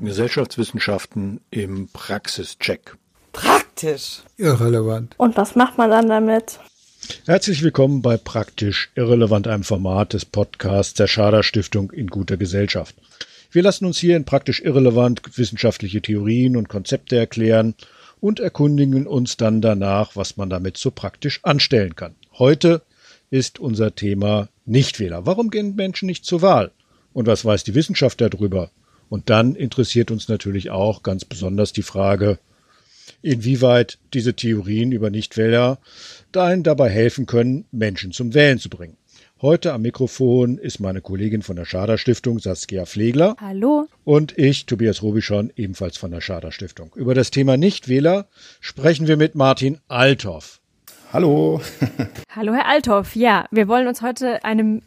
Gesellschaftswissenschaften im Praxischeck. Praktisch irrelevant. Und was macht man dann damit? Herzlich willkommen bei Praktisch Irrelevant, einem Format des Podcasts der Schader Stiftung in guter Gesellschaft. Wir lassen uns hier in Praktisch Irrelevant wissenschaftliche Theorien und Konzepte erklären und erkundigen uns dann danach, was man damit so praktisch anstellen kann. Heute ist unser Thema Nichtwähler. Warum gehen Menschen nicht zur Wahl? Und was weiß die Wissenschaft darüber? Und dann interessiert uns natürlich auch ganz besonders die Frage, inwieweit diese Theorien über Nichtwähler dabei helfen können, Menschen zum Wählen zu bringen. Heute am Mikrofon ist meine Kollegin von der Schader Stiftung, Saskia Flegler. Hallo. Und ich, Tobias Robischon, ebenfalls von der Schader Stiftung. Über das Thema Nichtwähler sprechen wir mit Martin Althoff. Hallo. Hallo, Herr Althoff. Ja, wir wollen uns heute einem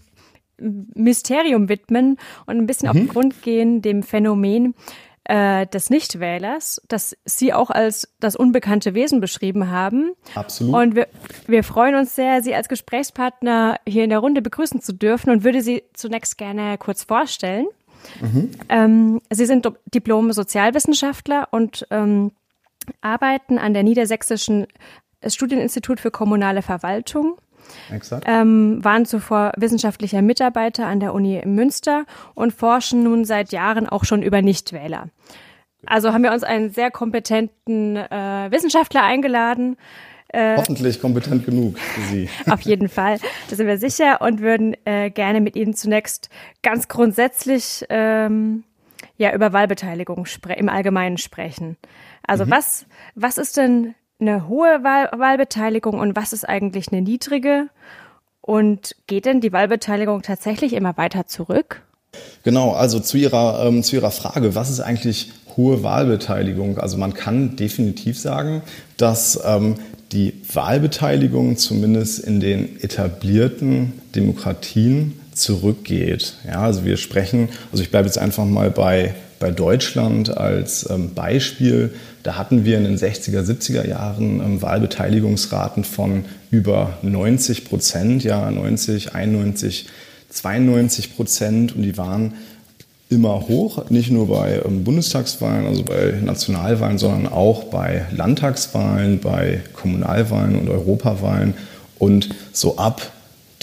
Mysterium widmen und ein bisschen auf den Grund gehen, dem Phänomen des Nichtwählers, das Sie auch als das unbekannte Wesen beschrieben haben. Absolut. Und wir freuen uns sehr, Sie als Gesprächspartner hier in der Runde begrüßen zu dürfen und würde Sie zunächst gerne kurz vorstellen. Sie sind Diplom-Sozialwissenschaftler und arbeiten an der Niedersächsischen Studieninstitut für kommunale Verwaltung. Exakt. Waren zuvor wissenschaftlicher Mitarbeiter an der Uni in Münster und forschen nun seit Jahren auch schon über Nichtwähler. Also haben wir uns einen sehr kompetenten Wissenschaftler eingeladen. Hoffentlich kompetent genug für Sie. Auf jeden Fall, da sind wir sicher und würden gerne mit Ihnen zunächst ganz grundsätzlich über Wahlbeteiligung im Allgemeinen sprechen. Also was ist denn eine hohe Wahlbeteiligung und was ist eigentlich eine niedrige? Und geht denn die Wahlbeteiligung tatsächlich immer weiter zurück? Genau, also zu Ihrer Frage, was ist eigentlich hohe Wahlbeteiligung? Also man kann definitiv sagen, dass die Wahlbeteiligung zumindest in den etablierten Demokratien zurückgeht. Ja, also wir sprechen, also ich bleibe jetzt einfach mal bei Deutschland als Beispiel, da hatten wir in den 60er, 70er Jahren Wahlbeteiligungsraten von über 90%, ja, 90, 91, 92%, und die waren immer hoch, nicht nur bei Bundestagswahlen, also bei Nationalwahlen, sondern auch bei Landtagswahlen, bei Kommunalwahlen und Europawahlen, und so ab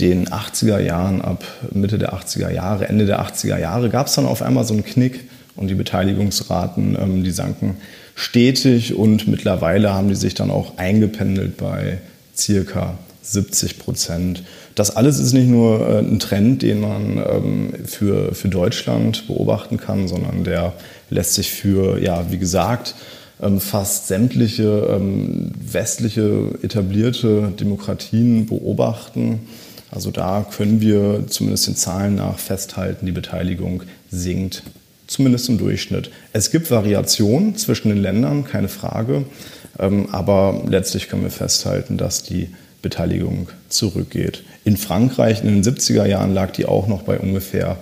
den 80er Jahren, ab Mitte der 80er Jahre, Ende der 80er Jahre gab es dann auf einmal so einen Knick. Und die Beteiligungsraten, die sanken stetig, und mittlerweile haben die sich dann auch eingependelt bei circa 70%. Das alles ist nicht nur ein Trend, den man für Deutschland beobachten kann, sondern der lässt sich für, ja, wie gesagt, fast sämtliche westliche etablierte Demokratien beobachten. Also da können wir zumindest den Zahlen nach festhalten, die Beteiligung sinkt. Zumindest im Durchschnitt. Es gibt Variationen zwischen den Ländern, keine Frage. Aber letztlich können wir festhalten, dass die Beteiligung zurückgeht. In Frankreich in den 70er Jahren lag die auch noch bei ungefähr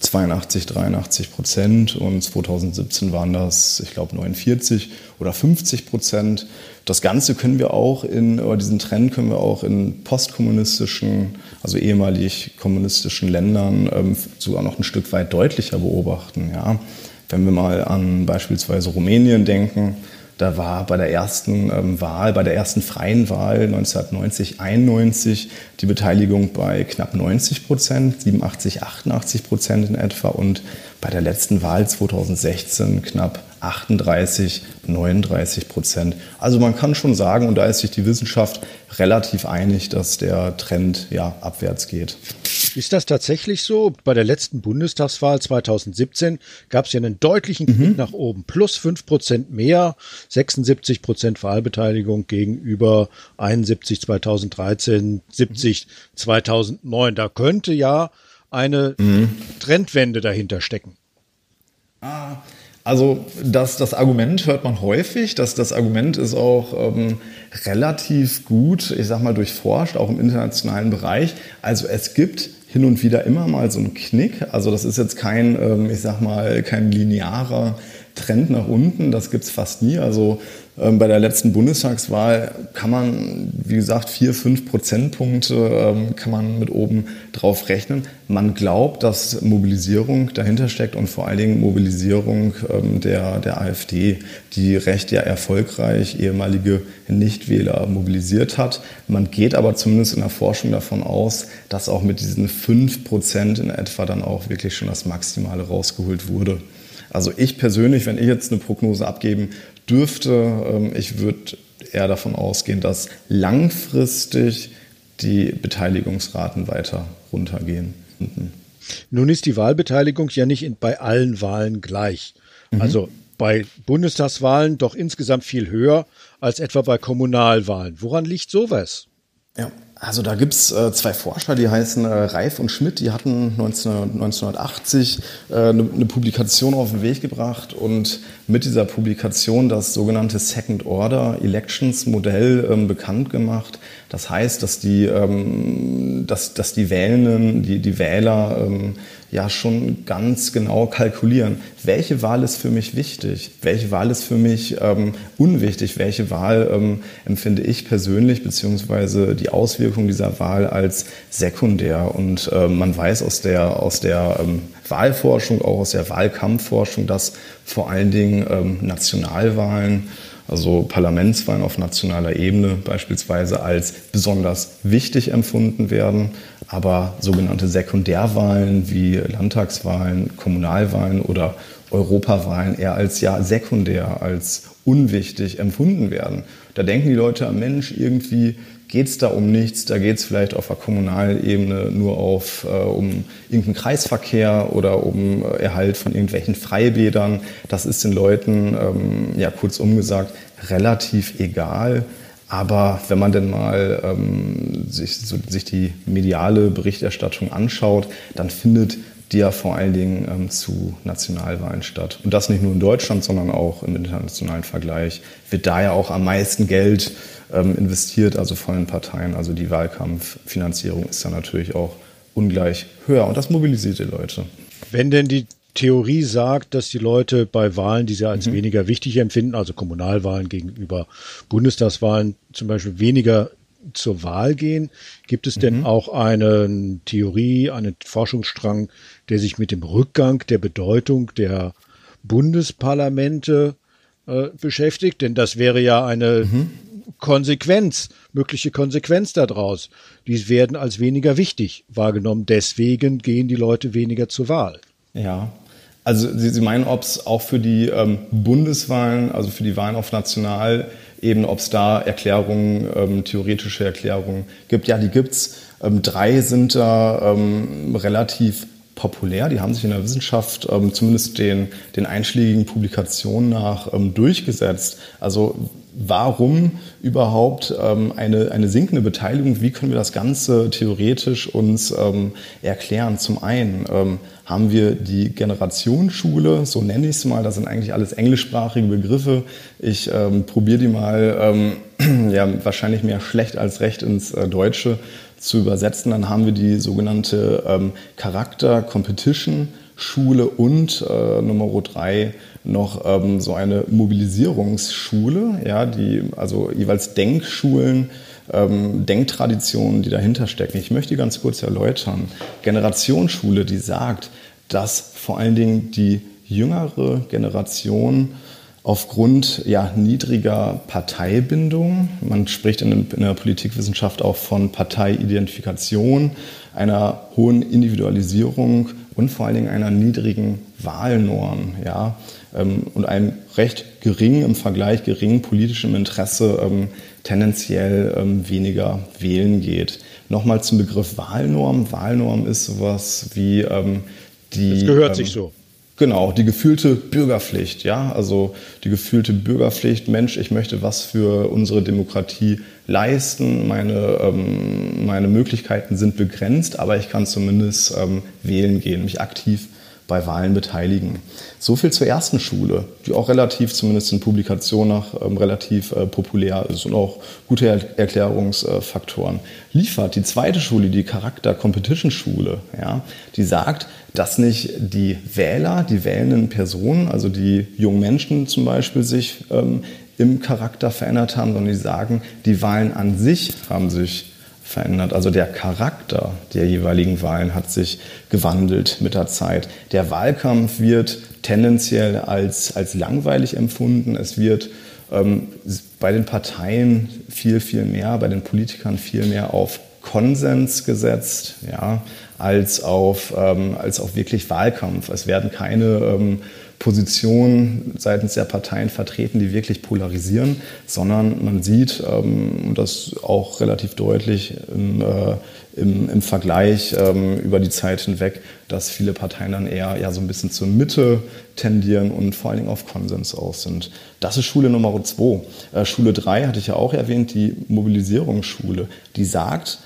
82, 83%, und 2017 waren das, ich glaube, 49 oder 50%. Das Ganze können wir auch diesen Trend können wir auch in postkommunistischen, also ehemalig kommunistischen Ländern sogar noch ein Stück weit deutlicher beobachten. Ja? Wenn wir mal an beispielsweise Rumänien denken, da war bei der ersten Wahl, bei der ersten freien Wahl 1990, 91 die Beteiligung bei knapp 90%, 87, 88% in etwa. Und bei der letzten Wahl 2016 knapp 38, 39%. Also man kann schon sagen, und da ist sich die Wissenschaft relativ einig, dass der Trend ja abwärts geht. Ist das tatsächlich so? Bei der letzten Bundestagswahl 2017 gab es ja einen deutlichen Knick nach oben. Plus 5% mehr, 76% Wahlbeteiligung gegenüber 71 2013, 70 2009. Da könnte ja eine Trendwende dahinter stecken. Also das Argument hört man häufig, das Argument ist auch relativ gut, ich sag mal, durchforscht, auch im internationalen Bereich. Also es gibt hin und wieder immer mal so einen Knick, also das ist jetzt kein linearer Trend nach unten, das gibt es fast nie. Also bei der letzten Bundestagswahl kann man, wie gesagt, 4-5 Prozentpunkte kann man mit oben drauf rechnen. Man glaubt, dass Mobilisierung dahinter steckt und vor allen Dingen Mobilisierung der AfD, die recht ja erfolgreich ehemalige Nichtwähler mobilisiert hat. Man geht aber zumindest in der Forschung davon aus, dass auch mit diesen 5% in etwa dann auch wirklich schon das Maximale rausgeholt wurde. Also ich persönlich, wenn ich jetzt eine Prognose abgeben dürfte, ich würde eher davon ausgehen, dass langfristig die Beteiligungsraten weiter runtergehen. Nun ist die Wahlbeteiligung ja nicht bei allen Wahlen gleich. Mhm. Also bei Bundestagswahlen doch insgesamt viel höher als etwa bei Kommunalwahlen. Woran liegt sowas? Ja, also da gibt es zwei Forscher, die heißen Reif und Schmidt. Die hatten 1980 eine Publikation auf den Weg gebracht und mit dieser Publikation das sogenannte Second Order Elections Modell bekannt gemacht. Das heißt, dass die Wählenden, die Wähler ja schon ganz genau kalkulieren, welche Wahl ist für mich wichtig, welche Wahl ist für mich unwichtig, welche Wahl empfinde ich persönlich beziehungsweise die Auswirkung dieser Wahl als sekundär. Und man weiß aus der Wahlforschung, auch aus der Wahlkampfforschung, dass vor allen Dingen Nationalwahlen, also Parlamentswahlen auf nationaler Ebene beispielsweise, als besonders wichtig empfunden werden. Aber sogenannte Sekundärwahlen wie Landtagswahlen, Kommunalwahlen oder Europawahlen eher als ja sekundär, als unwichtig empfunden werden. Da denken die Leute, Mensch, irgendwie geht es da um nichts, da geht es vielleicht auf der Kommunalebene nur um irgendeinen Kreisverkehr oder um Erhalt von irgendwelchen Freibädern. Das ist den Leuten, ja kurzum gesagt, relativ egal. Aber wenn man denn mal sich die mediale Berichterstattung anschaut, dann findet die ja vor allen Dingen zu Nationalwahlen statt. Und das nicht nur in Deutschland, sondern auch im internationalen Vergleich wird da ja auch am meisten Geld investiert, also von den Parteien. Also die Wahlkampffinanzierung ist da natürlich auch ungleich höher. Und das mobilisiert die Leute. Wenn denn die Theorie sagt, dass die Leute bei Wahlen, die sie als weniger wichtig empfinden, also Kommunalwahlen gegenüber Bundestagswahlen zum Beispiel, weniger zur Wahl gehen, gibt es denn auch eine Theorie, einen Forschungsstrang, der sich mit dem Rückgang der Bedeutung der Bundesparlamente beschäftigt? Denn das wäre ja eine mögliche Konsequenz daraus. Die werden als weniger wichtig wahrgenommen. Deswegen gehen die Leute weniger zur Wahl. Ja, also Sie meinen, ob es auch für die Bundeswahlen, also für die Wahlen auf Nationalebene, ob es da Erklärungen, theoretische Erklärungen gibt? Ja, die gibt's. 3 sind da relativ populär. Die haben sich in der Wissenschaft zumindest den einschlägigen Publikationen nach durchgesetzt. Also warum überhaupt eine sinkende Beteiligung? Wie können wir das Ganze theoretisch uns erklären? Zum einen haben wir die Generationsschule, so nenne ich es mal. Das sind eigentlich alles englischsprachige Begriffe. Ich probiere die mal wahrscheinlich mehr schlecht als recht ins Deutsche zu übersetzen. Dann haben wir die sogenannte Charakter-Competition-Schule und Nummer 3 noch so eine Mobilisierungsschule, ja, die also jeweils Denkschulen, Denktraditionen, die dahinter stecken. Ich möchte die ganz kurz erläutern. Generationsschule, die sagt, dass vor allen Dingen die jüngere Generation aufgrund niedriger Parteibindung, man spricht in der Politikwissenschaft auch von Parteiidentifikation, einer hohen Individualisierung und vor allen Dingen einer niedrigen Wahlnorm, ja, und einem recht geringen, im Vergleich geringen politischen Interesse tendenziell weniger wählen geht. Nochmal zum Begriff Wahlnorm. Wahlnorm ist sowas wie das gehört sich so. Genau, die gefühlte Bürgerpflicht, ja, also die gefühlte Bürgerpflicht, Mensch, ich möchte was für unsere Demokratie leisten, meine Möglichkeiten sind begrenzt, aber ich kann zumindest wählen gehen, mich aktiv bei Wahlen beteiligen. So viel zur ersten Schule, die auch relativ, zumindest in Publikationen nach, relativ populär ist und auch gute Erklärungsfaktoren liefert. Die zweite Schule, die Charakter-Competition-Schule, ja, die sagt, dass nicht die Wähler, die wählenden Personen, also die jungen Menschen zum Beispiel, sich im Charakter verändert haben, sondern die sagen, die Wahlen an sich haben sich verändert. Also der Charakter der jeweiligen Wahlen hat sich gewandelt mit der Zeit. Der Wahlkampf wird tendenziell als langweilig empfunden. Es wird bei den Parteien viel, viel mehr, bei den Politikern viel mehr auf Konsens gesetzt, ja, als auf wirklich Wahlkampf. Es werden keine Positionen seitens der Parteien vertreten, die wirklich polarisieren, sondern man sieht, das auch relativ deutlich im Vergleich über die Zeit hinweg, dass viele Parteien dann eher ja, so ein bisschen zur Mitte tendieren und vor allen Dingen auf Konsens aus sind. Das ist Schule Nummer 2. Schule 3 hatte ich ja auch erwähnt, die Mobilisierungsschule, die sagt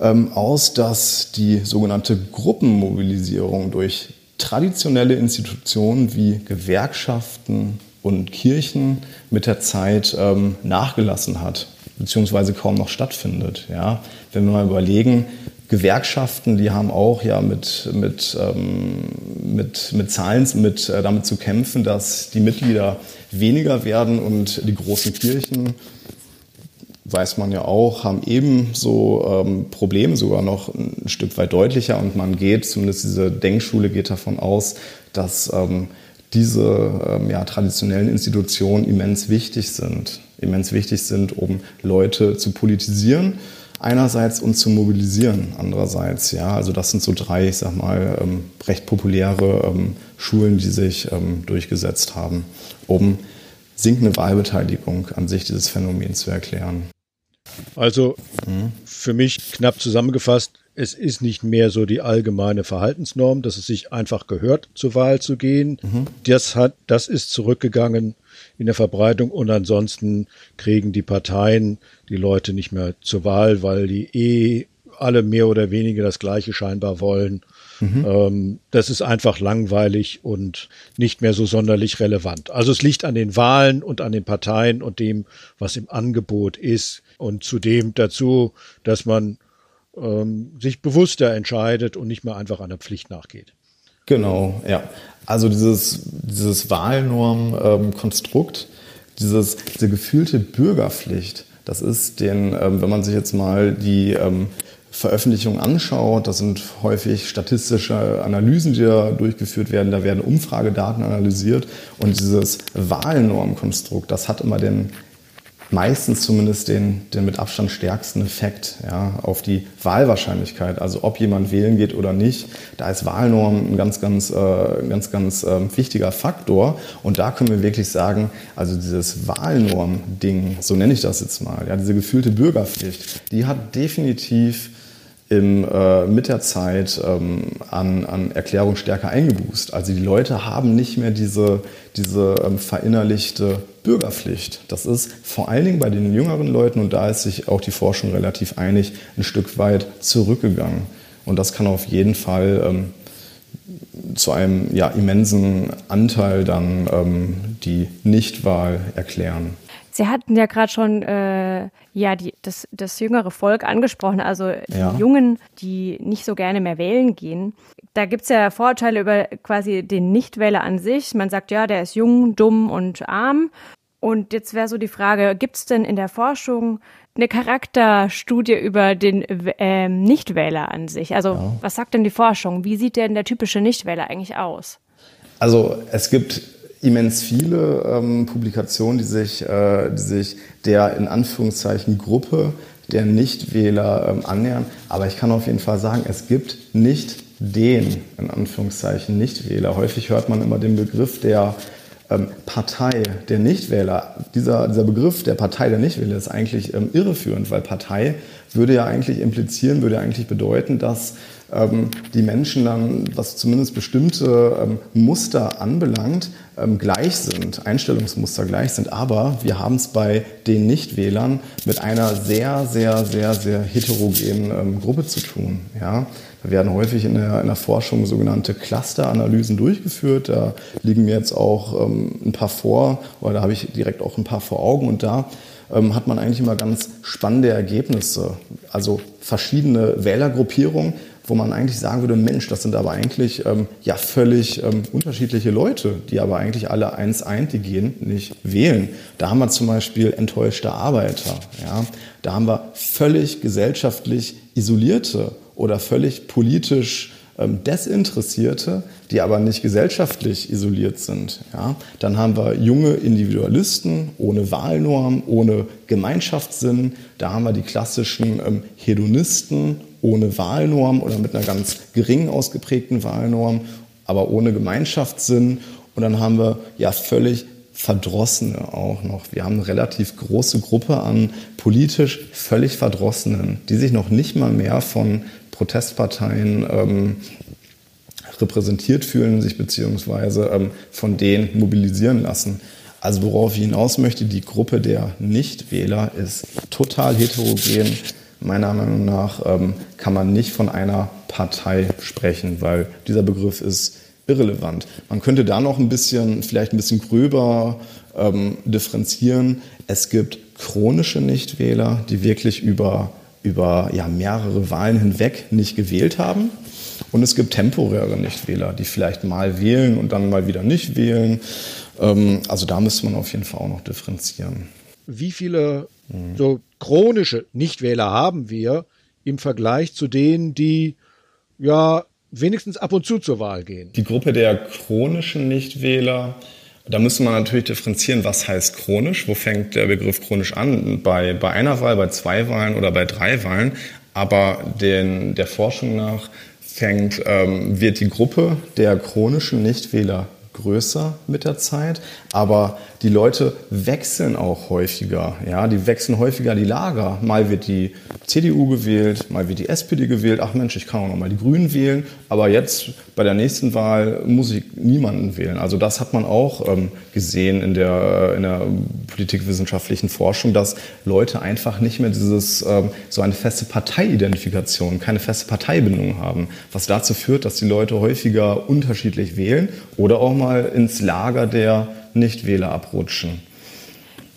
aus, dass die sogenannte Gruppenmobilisierung durch traditionelle Institutionen wie Gewerkschaften und Kirchen mit der Zeit nachgelassen hat, beziehungsweise kaum noch stattfindet. Ja? Wenn wir mal überlegen, Gewerkschaften, die haben auch ja mit Zahlen damit zu kämpfen, dass die Mitglieder weniger werden und die großen Kirchen, weiß man ja auch, haben ebenso Probleme, sogar noch ein Stück weit deutlicher. Und man geht, zumindest diese Denkschule geht davon aus, dass diese traditionellen Institutionen immens wichtig sind, um Leute zu politisieren einerseits und zu mobilisieren andererseits. Ja, also das sind so 3, ich sag mal, recht populäre Schulen, die sich durchgesetzt haben, um sinkende Wahlbeteiligung an sich dieses Phänomen zu erklären. Also für mich knapp zusammengefasst, es ist nicht mehr so die allgemeine Verhaltensnorm, dass es sich einfach gehört, zur Wahl zu gehen. Mhm. Das ist zurückgegangen in der Verbreitung und ansonsten kriegen die Parteien die Leute nicht mehr zur Wahl, weil die alle mehr oder weniger das Gleiche scheinbar wollen. Mhm. Das ist einfach langweilig und nicht mehr so sonderlich relevant. Also es liegt an den Wahlen und an den Parteien und dem, was im Angebot ist und zudem dazu, dass man sich bewusster entscheidet und nicht mehr einfach einer Pflicht nachgeht. Genau, ja. Also dieses Wahlnorm-Konstrukt, diese gefühlte Bürgerpflicht, das ist wenn man sich jetzt mal die Veröffentlichungen anschaut, das sind häufig statistische Analysen, die da durchgeführt werden, da werden Umfragedaten analysiert und dieses Wahlnormkonstrukt, das hat immer meistens zumindest den mit Abstand stärksten Effekt, ja, auf die Wahlwahrscheinlichkeit, also ob jemand wählen geht oder nicht. Da ist Wahlnorm ein ganz, ganz wichtiger Faktor und da können wir wirklich sagen, also dieses Wahlnorm-Ding, so nenne ich das jetzt mal, ja, diese gefühlte Bürgerpflicht, die hat definitiv mit der Zeit an Erklärung stärker eingebußt. Also die Leute haben nicht mehr diese verinnerlichte Bürgerpflicht. Das ist vor allen Dingen bei den jüngeren Leuten, und da ist sich auch die Forschung relativ einig, ein Stück weit zurückgegangen. Und das kann auf jeden Fall zu einem ja, immensen Anteil dann die Nichtwahl erklären. Sie hatten ja gerade schon das jüngere Volk angesprochen, also die Jungen, die nicht so gerne mehr wählen gehen. Da gibt es ja Vorurteile über quasi den Nichtwähler an sich. Man sagt, ja, der ist jung, dumm und arm. Und jetzt wäre so die Frage, gibt es denn in der Forschung eine Charakterstudie über den Nichtwähler an sich? Also was sagt denn die Forschung? Wie sieht denn der typische Nichtwähler eigentlich aus? Also es gibt immens viele Publikationen, die sich der in Anführungszeichen Gruppe der Nichtwähler annähern. Aber ich kann auf jeden Fall sagen, es gibt nicht den in Anführungszeichen Nichtwähler. Häufig hört man immer den Begriff der Partei der Nichtwähler. Dieser Begriff der Partei der Nichtwähler ist eigentlich irreführend, weil Partei würde ja eigentlich bedeuten, dass die Menschen dann, was zumindest bestimmte Muster anbelangt, gleich sind, Einstellungsmuster gleich sind. Aber wir haben es bei den Nichtwählern mit einer sehr, sehr, sehr, sehr heterogenen Gruppe zu tun. Ja? Da werden häufig in der Forschung sogenannte Clusteranalysen durchgeführt. Da liegen mir jetzt auch ein paar vor, oder da habe ich direkt auch ein paar vor Augen. Und da hat man eigentlich immer ganz spannende Ergebnisse. Also verschiedene Wählergruppierungen, wo man eigentlich sagen würde, Mensch, das sind aber eigentlich völlig unterschiedliche Leute, die aber eigentlich alle eins ein, die gehen nicht wählen. Da haben wir zum Beispiel enttäuschte Arbeiter. Ja? Da haben wir völlig gesellschaftlich Isolierte oder völlig politisch Desinteressierte, die aber nicht gesellschaftlich isoliert sind. Ja? Dann haben wir junge Individualisten ohne Wahlnorm, ohne Gemeinschaftssinn. Da haben wir die klassischen Hedonisten ohne Wahlnorm oder mit einer ganz gering ausgeprägten Wahlnorm, aber ohne Gemeinschaftssinn. Und dann haben wir völlig Verdrossene auch noch. Wir haben eine relativ große Gruppe an politisch völlig Verdrossenen, die sich noch nicht mal mehr von Protestparteien repräsentiert fühlen, sich beziehungsweise von denen mobilisieren lassen. Also worauf ich hinaus möchte, die Gruppe der Nichtwähler ist total heterogen. Meiner Meinung nach kann man nicht von einer Partei sprechen, weil dieser Begriff ist irrelevant. Man könnte da noch vielleicht ein bisschen gröber differenzieren. Es gibt chronische Nichtwähler, die wirklich über mehrere Wahlen hinweg nicht gewählt haben. Und es gibt temporäre Nichtwähler, die vielleicht mal wählen und dann mal wieder nicht wählen. Also da müsste man auf jeden Fall auch noch differenzieren. Wie viele so chronische Nichtwähler haben wir im Vergleich zu denen, die wenigstens ab und zu zur Wahl gehen? Die Gruppe der chronischen Nichtwähler, da müsste man natürlich differenzieren, was heißt chronisch, wo fängt der Begriff chronisch an, bei einer Wahl, bei zwei Wahlen oder bei drei Wahlen. Aber der Forschung nach wird die Gruppe der chronischen Nichtwähler größer mit der Zeit, aber die Leute wechseln auch häufiger. Ja, die wechseln häufiger die Lager. Mal wird die CDU gewählt, mal wird die SPD gewählt. Ach Mensch, ich kann auch noch mal die Grünen wählen. Aber jetzt bei der nächsten Wahl muss ich niemanden wählen. Also das hat man auch gesehen in der politikwissenschaftlichen Forschung, dass Leute einfach nicht mehr so eine feste Parteiidentifikation, keine feste Parteibindung haben, was dazu führt, dass die Leute häufiger unterschiedlich wählen oder auch mal ins Lager der Nichtwähler abrutschen.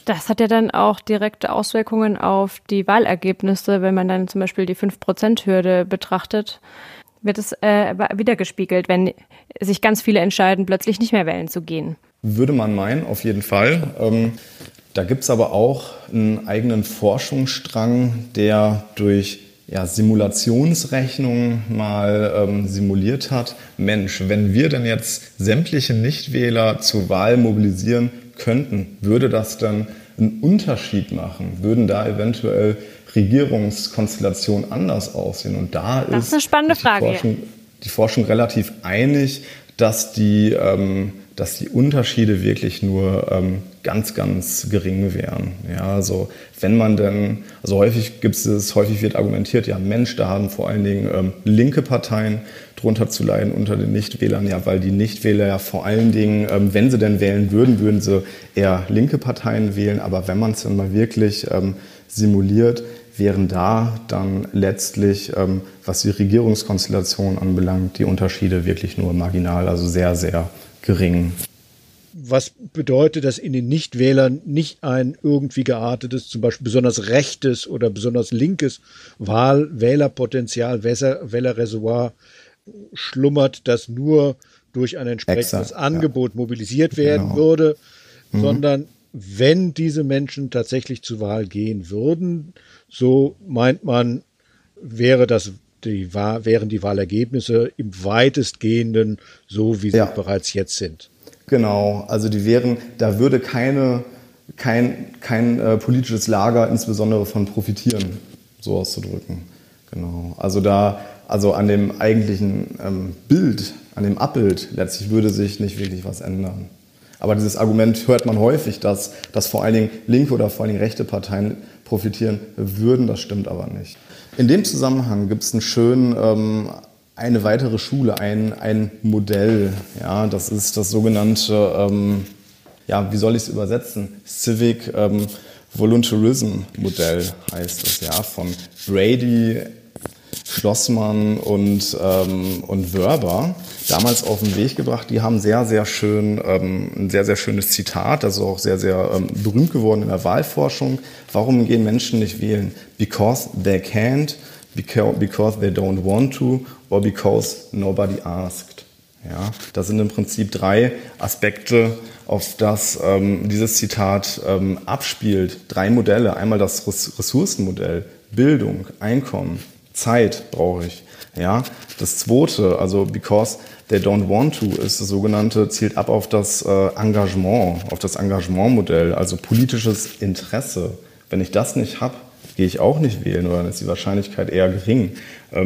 Das hat ja dann auch direkte Auswirkungen auf die Wahlergebnisse, wenn man dann zum Beispiel die 5%-Hürde betrachtet, wird es wiedergespiegelt, wenn sich ganz viele entscheiden, plötzlich nicht mehr wählen zu gehen. Würde man meinen, auf jeden Fall. Da gibt es aber auch einen eigenen Forschungsstrang, der durch Simulationsrechnungen mal simuliert hat. Mensch, wenn wir denn jetzt sämtliche Nichtwähler zur Wahl mobilisieren könnten, würde das dann einen Unterschied machen? Würden da eventuell Regierungskonstellationen anders aussehen? Und das ist eine spannende Frage. Die Forschung relativ einig, dass die Unterschiede wirklich nur ganz, ganz gering wären. Ja, also wenn man denn, also häufig wird argumentiert, Mensch, da haben vor allen Dingen linke Parteien drunter zu leiden unter den Nichtwählern, weil die Nichtwähler vor allen Dingen, wenn sie denn wählen würden, würden sie eher linke Parteien wählen. Aber wenn man es dann mal wirklich simuliert, wären da dann letztlich, was die Regierungskonstellation anbelangt, die Unterschiede wirklich nur marginal, also sehr, sehr gering. Was bedeutet, dass in den Nichtwählern nicht ein irgendwie geartetes, zum Beispiel besonders rechtes oder besonders linkes Wählerpotenzial, Wählerreservoir schlummert, das nur durch ein entsprechendes Angebot mobilisiert werden würde, sondern wenn diese Menschen tatsächlich zur Wahl gehen würden, so meint man, wären die Wahlergebnisse im weitestgehenden so, wie sie bereits jetzt sind. Genau, also da würde kein politisches Lager insbesondere von profitieren, so auszudrücken. Genau, also an dem eigentlichen Bild, an dem Abbild letztlich würde sich nicht wirklich was ändern. Aber dieses Argument hört man häufig, dass vor allen Dingen linke oder vor allen Dingen rechte Parteien profitieren würden. Das stimmt aber nicht. In dem Zusammenhang gibt es einen schönen eine weitere Schule, ein Modell. Ja, das ist das sogenannte, wie soll ich es übersetzen? Civic Voluntarism Modell heißt es, ja, von Brady, Schlossmann und Wörber, damals auf den Weg gebracht. Die haben sehr, sehr schön, ein sehr, sehr schönes Zitat, also auch sehr, sehr berühmt geworden in der Wahlforschung. Warum gehen Menschen nicht wählen? Because they can't, because they don't want to, or because nobody asked. Ja, das sind im Prinzip drei Aspekte, auf das dieses Zitat abspielt. Drei Modelle. Einmal das Ressourcenmodell, Bildung, Einkommen. Zeit brauche ich. Ja, das zweite, also because they don't want to, ist das sogenannte, zielt ab auf das Engagement, auf das Engagementmodell, also politisches Interesse. Wenn ich das nicht habe, gehe ich auch nicht wählen, oder dann ist die Wahrscheinlichkeit eher gering,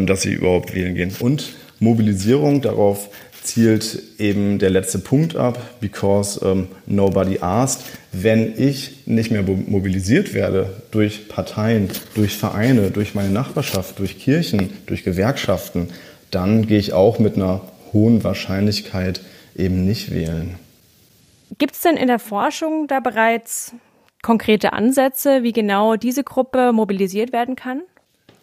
dass sie überhaupt wählen gehen. Und Mobilisierung, darauf zielt eben der letzte Punkt ab, because nobody asked. Wenn ich nicht mehr mobilisiert werde durch Parteien, durch Vereine, durch meine Nachbarschaft, durch Kirchen, durch Gewerkschaften, dann gehe ich auch mit einer hohen Wahrscheinlichkeit eben nicht wählen. Gibt es denn in der Forschung da bereits konkrete Ansätze, wie genau diese Gruppe mobilisiert werden kann?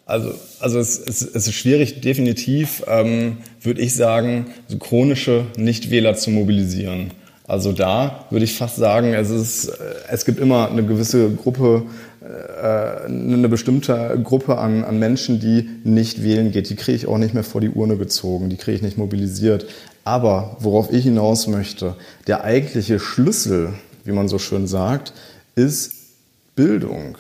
Also es ist schwierig, definitiv, würde ich sagen, so chronische Nichtwähler zu mobilisieren. Also da würde ich fast sagen, es gibt immer eine gewisse Gruppe, eine bestimmte Gruppe an Menschen, die nicht wählen geht. Die kriege ich auch nicht mehr vor die Urne gezogen, die kriege ich nicht mobilisiert. Aber worauf ich hinaus möchte, der eigentliche Schlüssel, wie man so schön sagt, ist Bildung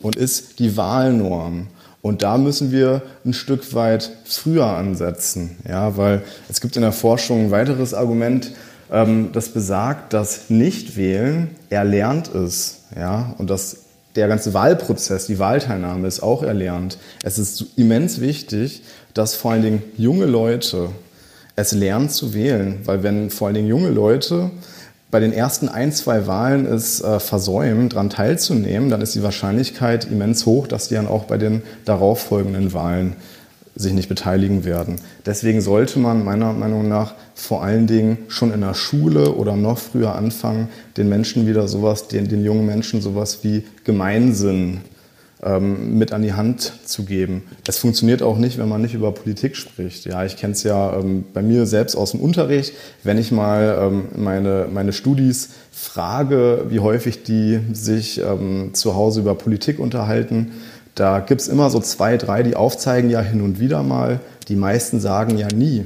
und ist die Wahlnorm. Und da müssen wir ein Stück weit früher ansetzen, ja, weil es gibt in der Forschung ein weiteres Argument, das besagt, dass Nichtwählen erlernt ist, ja, und dass der ganze Wahlprozess, die Wahlteilnahme ist auch erlernt. Es ist immens wichtig, dass vor allen Dingen junge Leute es lernen zu wählen, weil wenn vor allen Dingen junge Leute bei den ersten 1-2 Wahlen ist versäumen, daran teilzunehmen, dann ist die Wahrscheinlichkeit immens hoch, dass die dann auch bei den darauffolgenden Wahlen sich nicht beteiligen werden. Deswegen sollte man meiner Meinung nach vor allen Dingen schon in der Schule oder noch früher anfangen, den Menschen wieder sowas, den jungen Menschen sowas wie Gemeinsinn mit an die Hand zu geben. Das funktioniert auch nicht, wenn man nicht über Politik spricht. Ja, ich kenne es ja bei mir selbst aus dem Unterricht, wenn ich mal meine Studis frage, wie häufig die sich zu Hause über Politik unterhalten, da gibt es immer so 2, 3, die aufzeigen ja hin und wieder mal, die meisten sagen ja nie.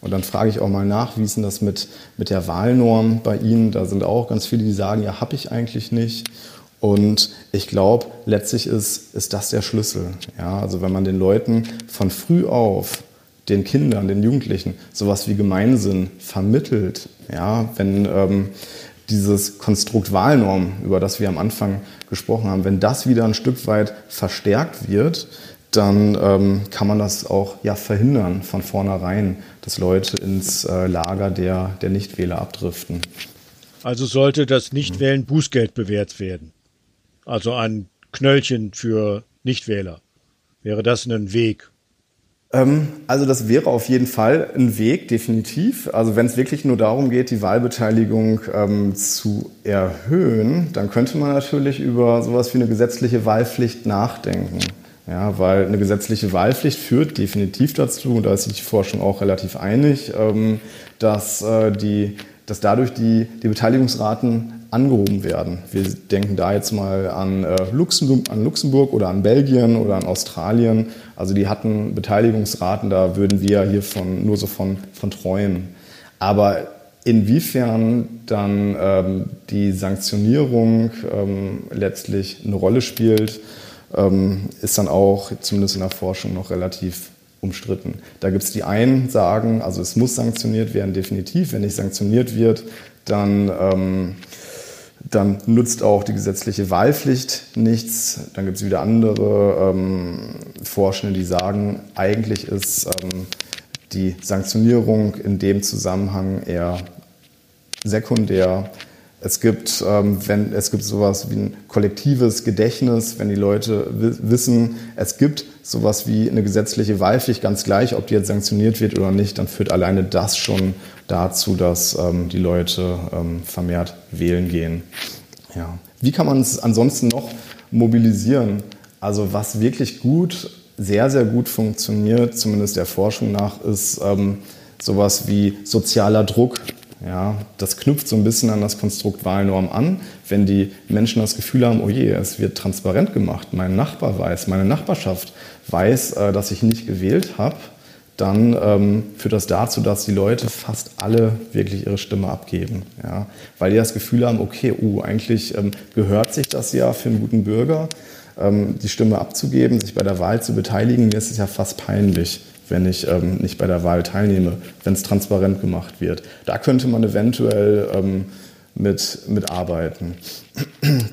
Und dann frage ich auch mal nach, wie ist denn das mit der Wahlnorm bei Ihnen? Da sind auch ganz viele, die sagen, ja, habe ich eigentlich nicht. Und ich glaube, letztlich ist das der Schlüssel. Ja, also wenn man den Leuten von früh auf, den Kindern, den Jugendlichen, sowas wie Gemeinsinn vermittelt, ja, wenn dieses Konstrukt Wahlnorm, über das wir am Anfang gesprochen haben, wenn das wieder ein Stück weit verstärkt wird, dann kann man das auch ja verhindern von vornherein, dass Leute ins Lager der Nichtwähler abdriften. Also sollte das Nichtwählen Bußgeld bewährt werden? Also ein Knöllchen für Nichtwähler. Wäre das ein Weg? Also das wäre auf jeden Fall ein Weg, definitiv. Also wenn es wirklich nur darum geht, die Wahlbeteiligung zu erhöhen, dann könnte man natürlich über sowas wie eine gesetzliche Wahlpflicht nachdenken. Ja, weil eine gesetzliche Wahlpflicht führt definitiv dazu, und da ist sich die Forschung auch relativ einig, dass dadurch die Beteiligungsraten angehoben werden. Wir denken da jetzt mal an Luxemburg oder an Belgien oder an Australien. Also die hatten Beteiligungsraten, da würden wir hier nur so von träumen. Aber inwiefern dann die Sanktionierung letztlich eine Rolle spielt, ist dann auch zumindest in der Forschung noch relativ umstritten. Da gibt es die einen, sagen, also es muss sanktioniert werden, definitiv. Wenn nicht sanktioniert wird, dann nützt auch die gesetzliche Wahlpflicht nichts. Dann gibt es wieder andere Forschende, die sagen, eigentlich ist die Sanktionierung in dem Zusammenhang eher sekundär, Es gibt sowas wie ein kollektives Gedächtnis, wenn die Leute wissen, es gibt sowas wie eine gesetzliche Wahlpflicht, ganz gleich, ob die jetzt sanktioniert wird oder nicht, dann führt alleine das schon dazu, dass die Leute vermehrt wählen gehen. Ja. Wie kann man es ansonsten noch mobilisieren? Also was wirklich gut, sehr, sehr gut funktioniert, zumindest der Forschung nach, ist sowas wie sozialer Druck. Ja, das knüpft so ein bisschen an das Konstrukt Wahlnorm an. Wenn die Menschen das Gefühl haben, oh je, es wird transparent gemacht, mein Nachbar weiß, meine Nachbarschaft weiß, dass ich nicht gewählt habe, dann führt das dazu, dass die Leute fast alle wirklich ihre Stimme abgeben. Ja? Weil die das Gefühl haben, okay, eigentlich gehört sich das ja für einen guten Bürger, die Stimme abzugeben, sich bei der Wahl zu beteiligen. Mir ist es ja fast peinlich, wenn ich nicht bei der Wahl teilnehme, wenn es transparent gemacht wird. Da könnte man eventuell mit arbeiten.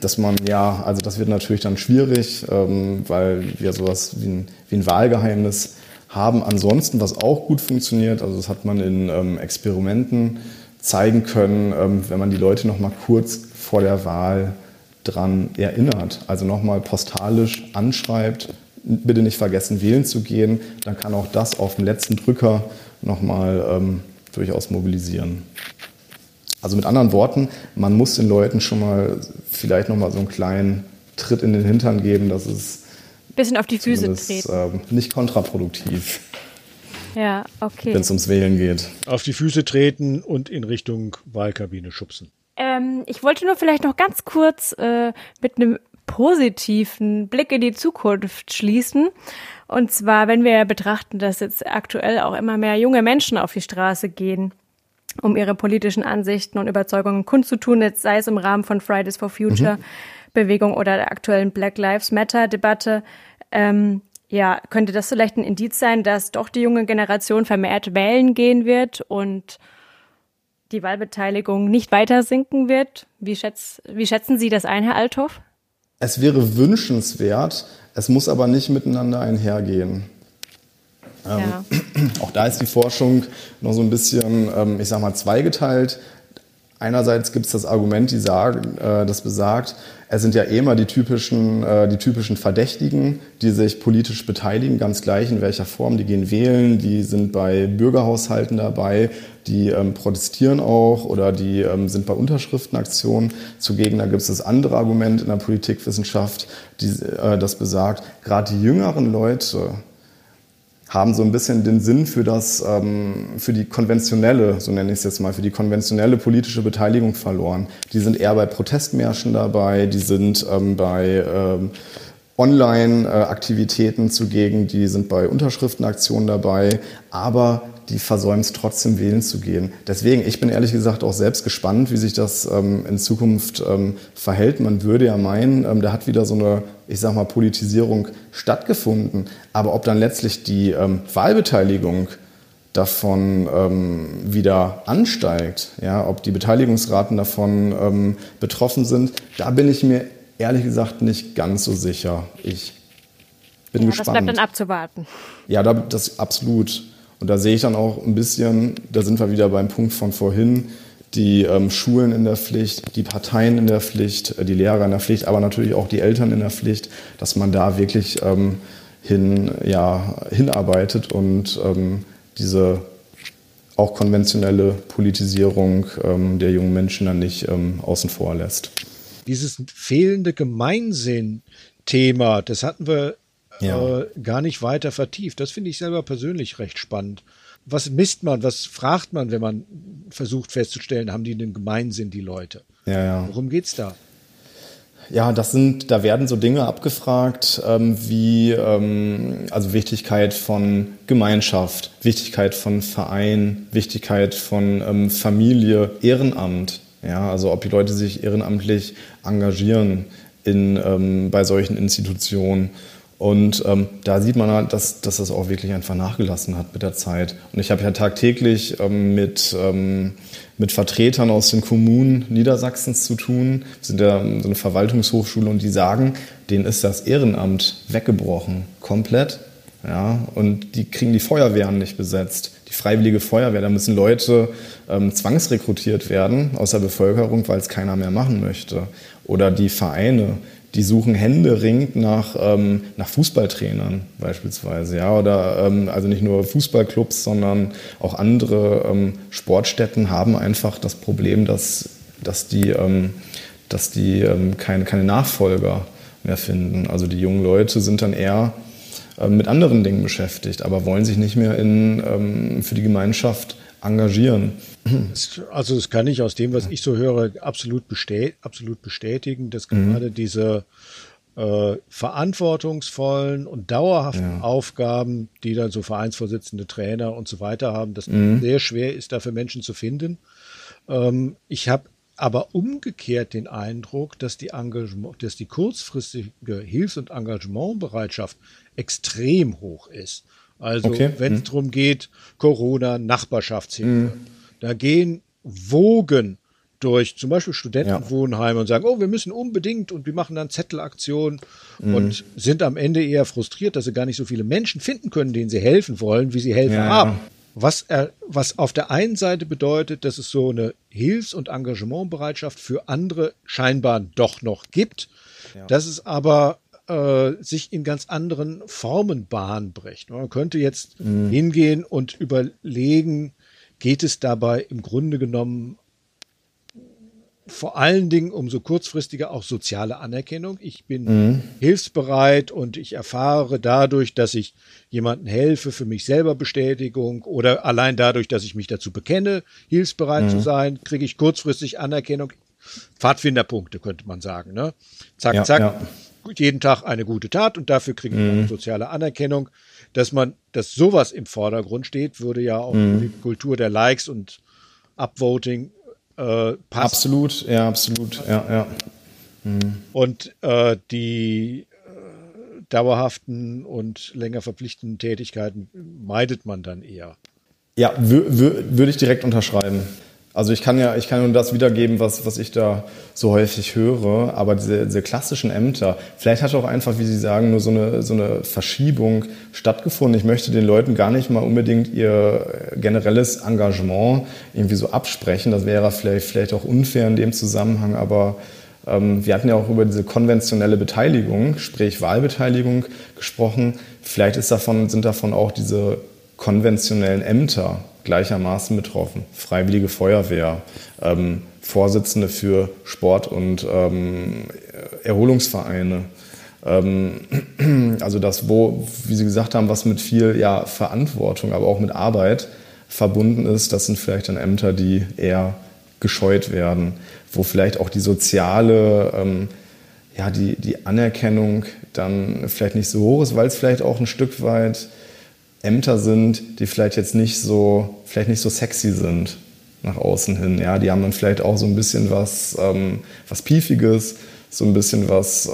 Dass man, ja, also das wird natürlich dann schwierig, weil wir sowas wie ein Wahlgeheimnis haben. Ansonsten, was auch gut funktioniert, also das hat man in Experimenten zeigen können, wenn man die Leute noch mal kurz vor der Wahl dran erinnert, also noch mal postalisch anschreibt, bitte nicht vergessen, wählen zu gehen, dann kann auch das auf dem letzten Drücker nochmal durchaus mobilisieren. Also mit anderen Worten, man muss den Leuten schon mal vielleicht nochmal so einen kleinen Tritt in den Hintern geben, dass es bisschen auf die Füße treten. Nicht kontraproduktiv. Ja, okay. Wenn es ums Wählen geht. Auf die Füße treten und in Richtung Wahlkabine schubsen. Ich wollte nur vielleicht noch ganz kurz mit einem positiven Blick in die Zukunft schließen. Und zwar, wenn wir betrachten, dass jetzt aktuell auch immer mehr junge Menschen auf die Straße gehen, um ihre politischen Ansichten und Überzeugungen kundzutun, jetzt sei es im Rahmen von Fridays for Future Bewegung oder der aktuellen Black Lives Matter Debatte. Ja, könnte das vielleicht ein Indiz sein, dass doch die junge Generation vermehrt wählen gehen wird und die Wahlbeteiligung nicht weiter sinken wird? Wie schätzen Sie das ein, Herr Althoff? Es wäre wünschenswert, es muss aber nicht miteinander einhergehen. Ja. Auch da ist die Forschung noch so ein bisschen, ich sag mal, zweigeteilt. Einerseits gibt es das Argument, das besagt, es sind ja immer die typischen Verdächtigen, die sich politisch beteiligen, ganz gleich in welcher Form. Die gehen wählen, die sind bei Bürgerhaushalten dabei, die protestieren auch oder die sind bei Unterschriftenaktionen zugegen. Da gibt es das andere Argument in der Politikwissenschaft, das besagt, gerade die jüngeren Leute haben so ein bisschen den Sinn für die konventionelle politische Beteiligung verloren. Die sind eher bei Protestmärschen dabei, die sind bei Online-Aktivitäten zugegen, die sind bei Unterschriftenaktionen dabei, aber die versäumen es trotzdem, wählen zu gehen. Deswegen, ich bin ehrlich gesagt auch selbst gespannt, wie sich das in Zukunft verhält. Man würde ja meinen, da hat wieder so eine, ich sag mal, Politisierung stattgefunden. Aber ob dann letztlich die Wahlbeteiligung davon wieder ansteigt, ja, ob die Beteiligungsraten davon betroffen sind, da bin ich mir ehrlich gesagt nicht ganz so sicher. Ich bin gespannt. Das bleibt dann abzuwarten. Ja, das absolut. Und da sehe ich dann auch ein bisschen, da sind wir wieder beim Punkt von vorhin, die Schulen in der Pflicht, die Parteien in der Pflicht, die Lehrer in der Pflicht, aber natürlich auch die Eltern in der Pflicht, dass man da wirklich hinarbeitet und diese auch konventionelle Politisierung der jungen Menschen dann nicht außen vor lässt. Dieses fehlende Gemeinsinn-Thema, das hatten wir gar nicht weiter vertieft. Das finde ich selber persönlich recht spannend. Was misst man, was fragt man, wenn man versucht festzustellen, haben die einen Gemeinsinn, die Leute? Ja, ja. Worum geht's da? Ja, da werden so Dinge abgefragt, also Wichtigkeit von Gemeinschaft, Wichtigkeit von Verein, Wichtigkeit von Familie, Ehrenamt. Ja, also ob die Leute sich ehrenamtlich engagieren bei solchen Institutionen. Und da sieht man halt, dass das auch wirklich einfach nachgelassen hat mit der Zeit. Und ich habe ja tagtäglich mit Vertretern aus den Kommunen Niedersachsens zu tun. Wir sind ja so eine Verwaltungshochschule und die sagen, denen ist das Ehrenamt weggebrochen, komplett. Ja, und die kriegen die Feuerwehren nicht besetzt. Die Freiwillige Feuerwehr, da müssen Leute zwangsrekrutiert werden aus der Bevölkerung, weil es keiner mehr machen möchte. Oder die Vereine, die suchen händeringend nach Fußballtrainern beispielsweise. Ja? Oder also nicht nur Fußballclubs, sondern auch andere Sportstätten haben einfach das Problem, dass die keine Nachfolger mehr finden. Also die jungen Leute sind dann eher mit anderen Dingen beschäftigt, aber wollen sich nicht mehr für die Gemeinschaft engagieren. Also das kann ich aus dem, was ich so höre, absolut bestätigen, dass gerade diese verantwortungsvollen und dauerhaften Aufgaben, die dann so Vereinsvorsitzende, Trainer und so weiter haben, dass das sehr schwer ist, dafür Menschen zu finden. Ich habe aber umgekehrt den Eindruck, dass die kurzfristige Hilfs- und Engagementbereitschaft extrem hoch ist. Also wenn es darum geht, Corona, Nachbarschaftshilfe, da gehen Wogen durch zum Beispiel Studentenwohnheime und sagen, oh, wir müssen unbedingt, und wir machen dann Zettelaktionen und sind am Ende eher frustriert, dass sie gar nicht so viele Menschen finden können, denen sie helfen wollen, wie sie helfen haben. Was auf der einen Seite bedeutet, dass es so eine Hilfs- und Engagementbereitschaft für andere scheinbar doch noch gibt, dass es aber sich in ganz anderen Formen Bahn bricht. Man könnte jetzt hingehen und überlegen, geht es dabei im Grunde genommen vor allen Dingen um so kurzfristige auch soziale Anerkennung. Ich bin hilfsbereit und ich erfahre dadurch, dass ich jemandem helfe, für mich selber Bestätigung, oder allein dadurch, dass ich mich dazu bekenne, hilfsbereit zu sein, kriege ich kurzfristig Anerkennung. Pfadfinderpunkte könnte man sagen, ne? Zack, zack. Ja. Jeden Tag eine gute Tat und dafür kriege ich eine soziale Anerkennung. Dass sowas im Vordergrund steht, würde ja auch die Kultur der Likes und Upvoting passt. Absolut. Und die dauerhaften und länger verpflichtenden Tätigkeiten meidet man dann eher. Ja, würde ich direkt unterschreiben. Also ich kann nur das wiedergeben, was ich da so häufig höre, aber diese klassischen Ämter, vielleicht hat auch einfach, wie Sie sagen, nur so eine Verschiebung stattgefunden. Ich möchte den Leuten gar nicht mal unbedingt ihr generelles Engagement irgendwie so absprechen. Das wäre vielleicht auch unfair in dem Zusammenhang, aber wir hatten ja auch über diese konventionelle Beteiligung, sprich Wahlbeteiligung, gesprochen. Vielleicht sind davon auch diese konventionellen Ämter gleichermaßen betroffen. Freiwillige Feuerwehr, Vorsitzende für Sport- und Erholungsvereine. Also das, wie Sie gesagt haben, was mit viel Verantwortung, aber auch mit Arbeit verbunden ist, das sind vielleicht dann Ämter, die eher gescheut werden, wo vielleicht auch die soziale, die Anerkennung dann vielleicht nicht so hoch ist, weil es vielleicht auch ein Stück weit Ämter sind, die vielleicht nicht so sexy sind nach außen hin. Ja, die haben dann vielleicht auch so ein bisschen was Piefiges, so ein bisschen was,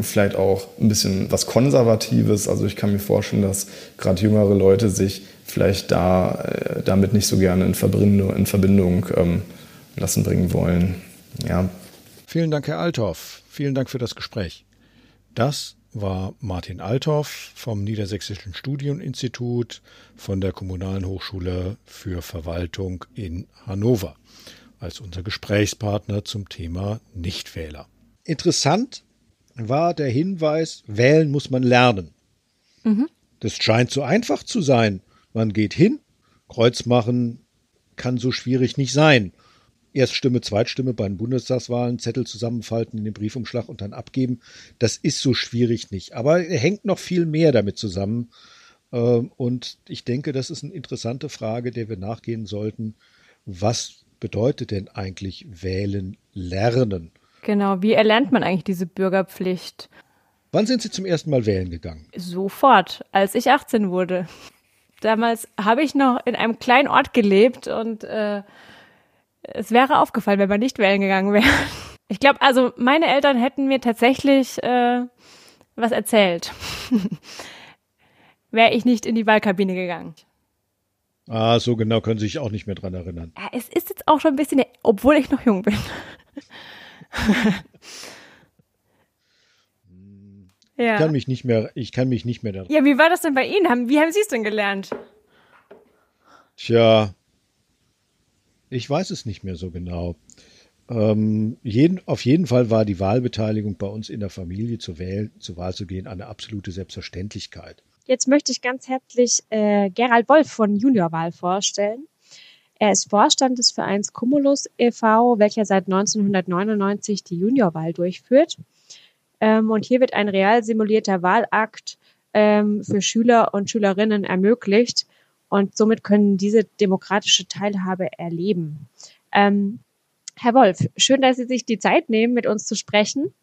vielleicht auch ein bisschen was Konservatives. Also ich kann mir vorstellen, dass gerade jüngere Leute sich vielleicht damit nicht so gerne in Verbindung lassen bringen wollen. Ja. Vielen Dank, Herr Althoff. Vielen Dank für das Gespräch. Das war Martin Althoff vom Niedersächsischen Studieninstitut von der Kommunalen Hochschule für Verwaltung in Hannover als unser Gesprächspartner zum Thema Nichtwähler. Interessant war der Hinweis, wählen muss man lernen. Das scheint so einfach zu sein. Man geht hin, Kreuz machen kann so schwierig nicht sein. Erststimme, Zweitstimme bei den Bundestagswahlen, Zettel zusammenfalten in den Briefumschlag und dann abgeben. Das ist so schwierig nicht. Aber hängt noch viel mehr damit zusammen. Und ich denke, das ist eine interessante Frage, der wir nachgehen sollten. Was bedeutet denn eigentlich wählen, lernen? Genau, wie erlernt man eigentlich diese Bürgerpflicht? Wann sind Sie zum ersten Mal wählen gegangen? Sofort, als ich 18 wurde. Damals habe ich noch in einem kleinen Ort gelebt und es wäre aufgefallen, wenn man nicht wählen gegangen wäre. Ich glaube, also meine Eltern hätten mir tatsächlich was erzählt. Wäre ich nicht in die Wahlkabine gegangen. Ah, so genau können Sie sich auch nicht mehr dran erinnern. Ja, es ist jetzt auch schon ein bisschen, obwohl ich noch jung bin. Ja. Ich kann mich nicht mehr daran. Ja, wie war das denn bei Ihnen? Wie haben Sie es denn gelernt? Tja, ich weiß es nicht mehr so genau. Auf jeden Fall war die Wahlbeteiligung bei uns in der Familie zur Wahl zu gehen eine absolute Selbstverständlichkeit. Jetzt möchte ich ganz herzlich Gerald Wolf von Juniorwahl vorstellen. Er ist Vorstand des Vereins Cumulus e.V., welcher seit 1999 die Juniorwahl durchführt. Und hier wird ein real simulierter Wahlakt für Schüler und Schülerinnen ermöglicht. Und somit können diese demokratische Teilhabe erleben. Herr Wolf, schön, dass Sie sich die Zeit nehmen, mit uns zu sprechen.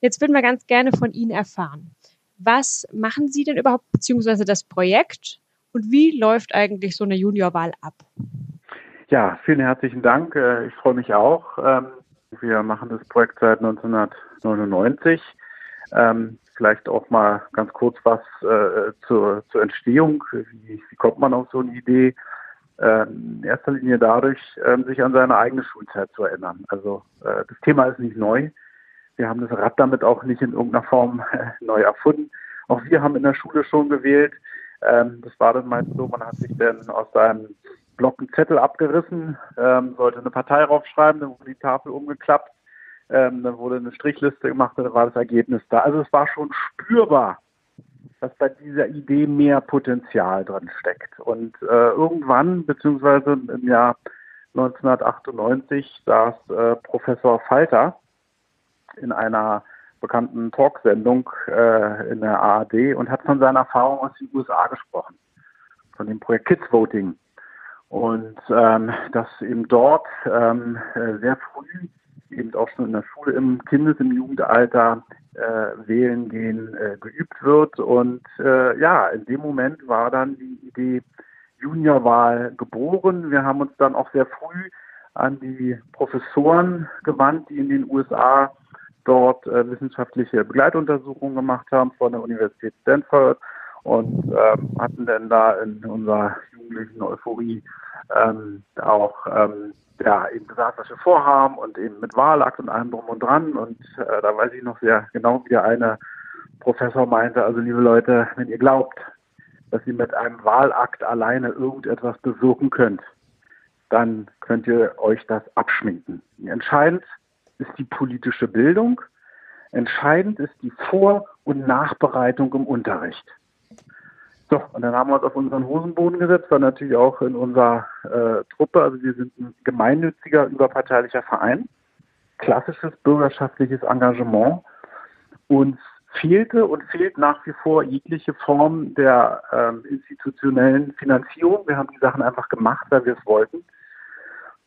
Jetzt würden wir ganz gerne von Ihnen erfahren. Was machen Sie denn überhaupt, beziehungsweise das Projekt? Und wie läuft eigentlich so eine Juniorwahl ab? Ja, vielen herzlichen Dank. Ich freue mich auch. Wir machen das Projekt seit 1999. Vielleicht auch mal ganz kurz was zur Entstehung. Wie kommt man auf so eine Idee? In erster Linie dadurch, sich an seine eigene Schulzeit zu erinnern. Also das Thema ist nicht neu. Wir haben das Rad damit auch nicht in irgendeiner Form neu erfunden. Auch wir haben in der Schule schon gewählt. Das war dann meist so, man hat sich dann aus seinem Block einen Zettel abgerissen, sollte eine Partei draufschreiben, dann wurde die Tafel umgeklappt. Dann wurde eine Strichliste gemacht, dann war das Ergebnis da. Also es war schon spürbar, dass bei dieser Idee mehr Potenzial drin steckt. Und irgendwann, beziehungsweise im Jahr 1998, saß Professor Falter in einer bekannten Talksendung in der ARD und hat von seiner Erfahrung aus den USA gesprochen, von dem Projekt Kids Voting. Und dass eben dort sehr früh eben auch schon in der Schule, im Kindes-, im Jugendalter wählen gehen geübt wird. Und in dem Moment war dann die Idee Juniorwahl geboren. Wir haben uns dann auch sehr früh an die Professoren gewandt, die in den USA dort wissenschaftliche Begleituntersuchungen gemacht haben von der Universität Stanford und hatten dann da in unserer jugendlichen Euphorie eben gesagt, was wir vorhaben und eben mit Wahlakt und allem drum und dran. Und da weiß ich noch sehr genau, wie der eine Professor meinte, also liebe Leute, wenn ihr glaubt, dass ihr mit einem Wahlakt alleine irgendetwas bewirken könnt, dann könnt ihr euch das abschminken. Entscheidend ist die politische Bildung, entscheidend ist die Vor- und Nachbereitung im Unterricht. So, und dann haben wir uns auf unseren Hosenboden gesetzt, dann natürlich auch in unserer Truppe. Also wir sind ein gemeinnütziger, überparteilicher Verein, klassisches bürgerschaftliches Engagement. Uns fehlte und fehlt nach wie vor jegliche Form der institutionellen Finanzierung. Wir haben die Sachen einfach gemacht, weil wir es wollten.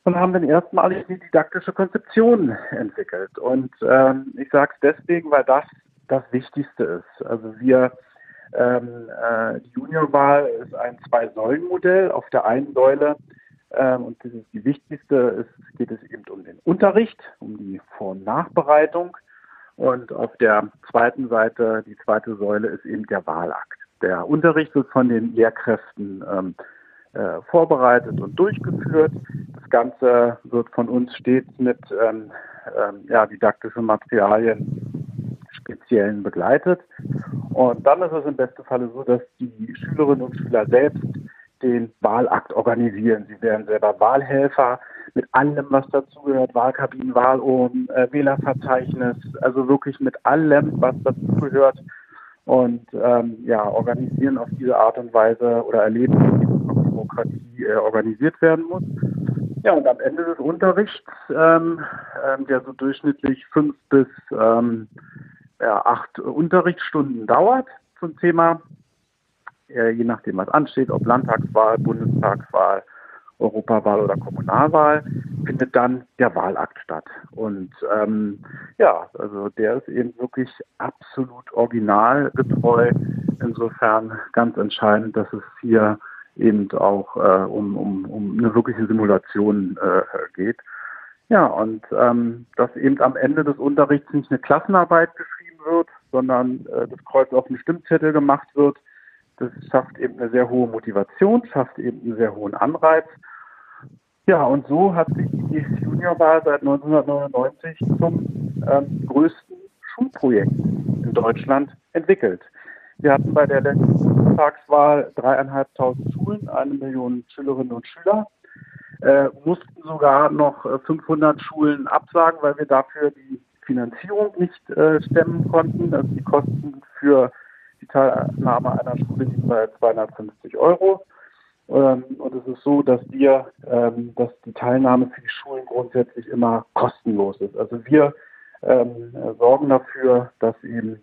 Und haben dann erstmalig die didaktische Konzeption entwickelt. Und ich sage es deswegen, weil das Wichtigste ist. Also die Juniorwahl ist ein Zwei-Säulen-Modell. Auf der einen Säule, und das ist die wichtigste, geht es eben um den Unterricht, um die Vor- und Nachbereitung. Und auf der zweiten Seite, die zweite Säule, ist eben der Wahlakt. Der Unterricht wird von den Lehrkräften vorbereitet und durchgeführt. Das Ganze wird von uns stets mit didaktischen Materialien speziell begleitet. Und dann ist es im besten Falle so, dass die Schülerinnen und Schüler selbst den Wahlakt organisieren. Sie werden selber Wahlhelfer mit allem, was dazugehört, Wahlkabinen, Wahlurnen, Wählerverzeichnis, also wirklich mit allem, was dazugehört. Und organisieren auf diese Art und Weise oder erleben, wie Demokratie organisiert werden muss. Ja, und am Ende des Unterrichts, der so durchschnittlich 5 bis 8 Unterrichtsstunden dauert zum Thema, je nachdem was ansteht, ob Landtagswahl, Bundestagswahl, Europawahl oder Kommunalwahl, findet dann der Wahlakt statt. Und der ist eben wirklich absolut originalgetreu. Insofern ganz entscheidend, dass es hier eben auch um eine wirkliche Simulation geht. Ja, und dass eben am Ende des Unterrichts nicht eine Klassenarbeit geschrieben wird, sondern das Kreuz auf dem Stimmzettel gemacht wird, das schafft eben eine sehr hohe Motivation, schafft eben einen sehr hohen Anreiz. Ja, und so hat sich die Juniorwahl seit 1999 zum größten Schulprojekt in Deutschland entwickelt. Wir hatten bei der letzten Tagswahl 3.500 Schulen, 1 Million Schülerinnen und Schüler, mussten sogar noch 500 Schulen absagen, weil wir dafür die Finanzierung nicht stemmen konnten. Also die Kosten für die Teilnahme einer Schule liegen bei 250 €. Und es ist so, dass die Teilnahme für die Schulen grundsätzlich immer kostenlos ist. Also wir sorgen dafür, dass eben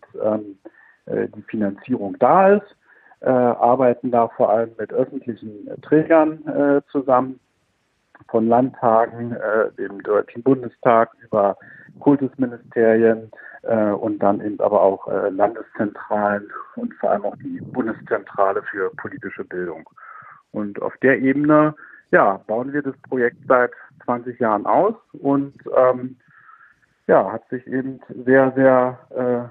die Finanzierung da ist, arbeiten da vor allem mit öffentlichen Trägern zusammen, von Landtagen, dem Deutschen Bundestag über Kultusministerien und dann eben aber auch Landeszentralen und vor allem auch die Bundeszentrale für politische Bildung. Und auf der Ebene, ja, bauen wir das Projekt seit 20 Jahren aus und hat sich eben sehr, sehr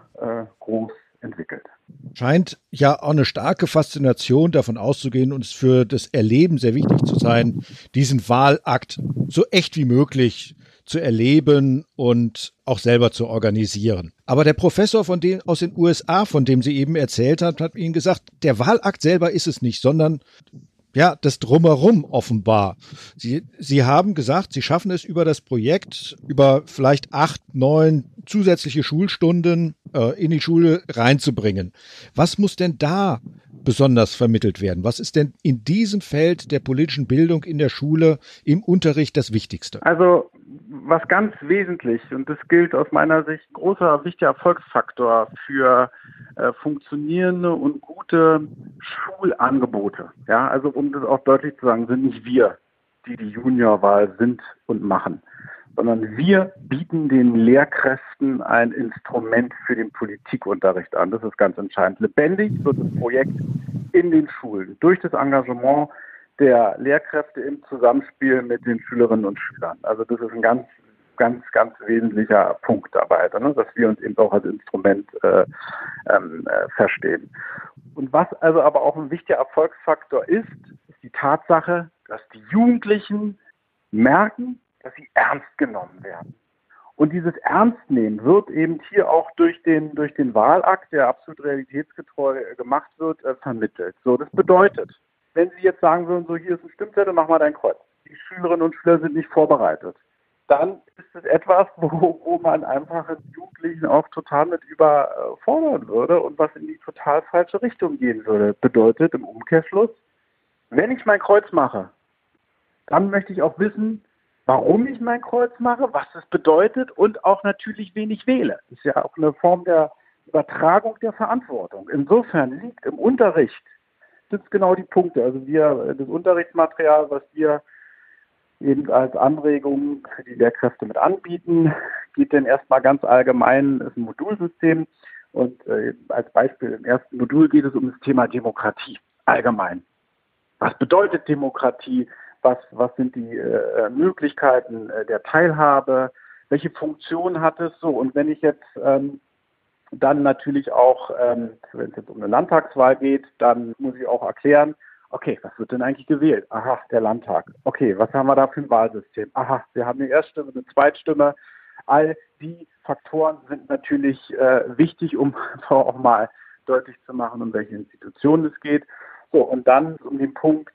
groß entwickelt. Scheint ja auch eine starke Faszination davon auszugehen und es für das Erleben sehr wichtig zu sein, diesen Wahlakt so echt wie möglich zu erleben und auch selber zu organisieren. Aber der Professor aus den USA, von dem sie eben erzählt hat, hat Ihnen gesagt, der Wahlakt selber ist es nicht, sondern ja, das Drumherum offenbar. Sie haben gesagt, Sie schaffen es über das Projekt, über vielleicht 8, 9 zusätzliche Schulstunden in die Schule reinzubringen. Was muss denn da besonders vermittelt werden? Was ist denn in diesem Feld der politischen Bildung in der Schule, im Unterricht das Wichtigste? Also was ganz wesentlich, und das gilt aus meiner Sicht, großer, wichtiger Erfolgsfaktor für funktionierende und gute Schulangebote. Ja, also um das auch deutlich zu sagen, sind nicht wir, die Juniorwahl sind und machen, sondern wir bieten den Lehrkräften ein Instrument für den Politikunterricht an. Das ist ganz entscheidend. Lebendig wird das Projekt in den Schulen durch das Engagement der Lehrkräfte im Zusammenspiel mit den Schülerinnen und Schülern. Also das ist ein ganz, ganz, ganz wesentlicher Punkt dabei, ne? Dass wir uns eben auch als Instrument verstehen. Und was also aber auch ein wichtiger Erfolgsfaktor ist, ist die Tatsache, dass die Jugendlichen merken, dass sie ernst genommen werden. Und dieses Ernstnehmen wird eben hier auch durch den Wahlakt, der absolut realitätsgetreu gemacht wird, vermittelt. So, das bedeutet, wenn Sie jetzt sagen würden, so hier ist ein Stimmzettel, mach mal dein Kreuz. Die Schülerinnen und Schüler sind nicht vorbereitet. Dann ist es etwas, wo man einfach den Jugendlichen auch total mit überfordern würde und was in die total falsche Richtung gehen würde. Bedeutet im Umkehrschluss, wenn ich mein Kreuz mache, dann möchte ich auch wissen, warum ich mein Kreuz mache, was es bedeutet und auch natürlich, wen ich wähle. Das ist ja auch eine Form der Übertragung der Verantwortung. Insofern liegt im Unterricht, das sind genau die Punkte. Also das Unterrichtsmaterial, was wir eben als Anregungen für die Lehrkräfte mit anbieten, geht dann erstmal ganz allgemein, ist ein Modulsystem. Und als Beispiel im ersten Modul geht es um das Thema Demokratie allgemein. Was bedeutet Demokratie? Was sind die Möglichkeiten der Teilhabe? Welche Funktion hat es? So, und wenn ich jetzt dann natürlich auch, wenn es jetzt um eine Landtagswahl geht, dann muss ich auch erklären, okay, was wird denn eigentlich gewählt? Aha, der Landtag. Okay, was haben wir da für ein Wahlsystem? Aha, wir haben eine Erststimme, eine Zweitstimme. All die Faktoren sind natürlich wichtig, um auch mal deutlich zu machen, um welche Institutionen es geht. So, und dann um den Punkt,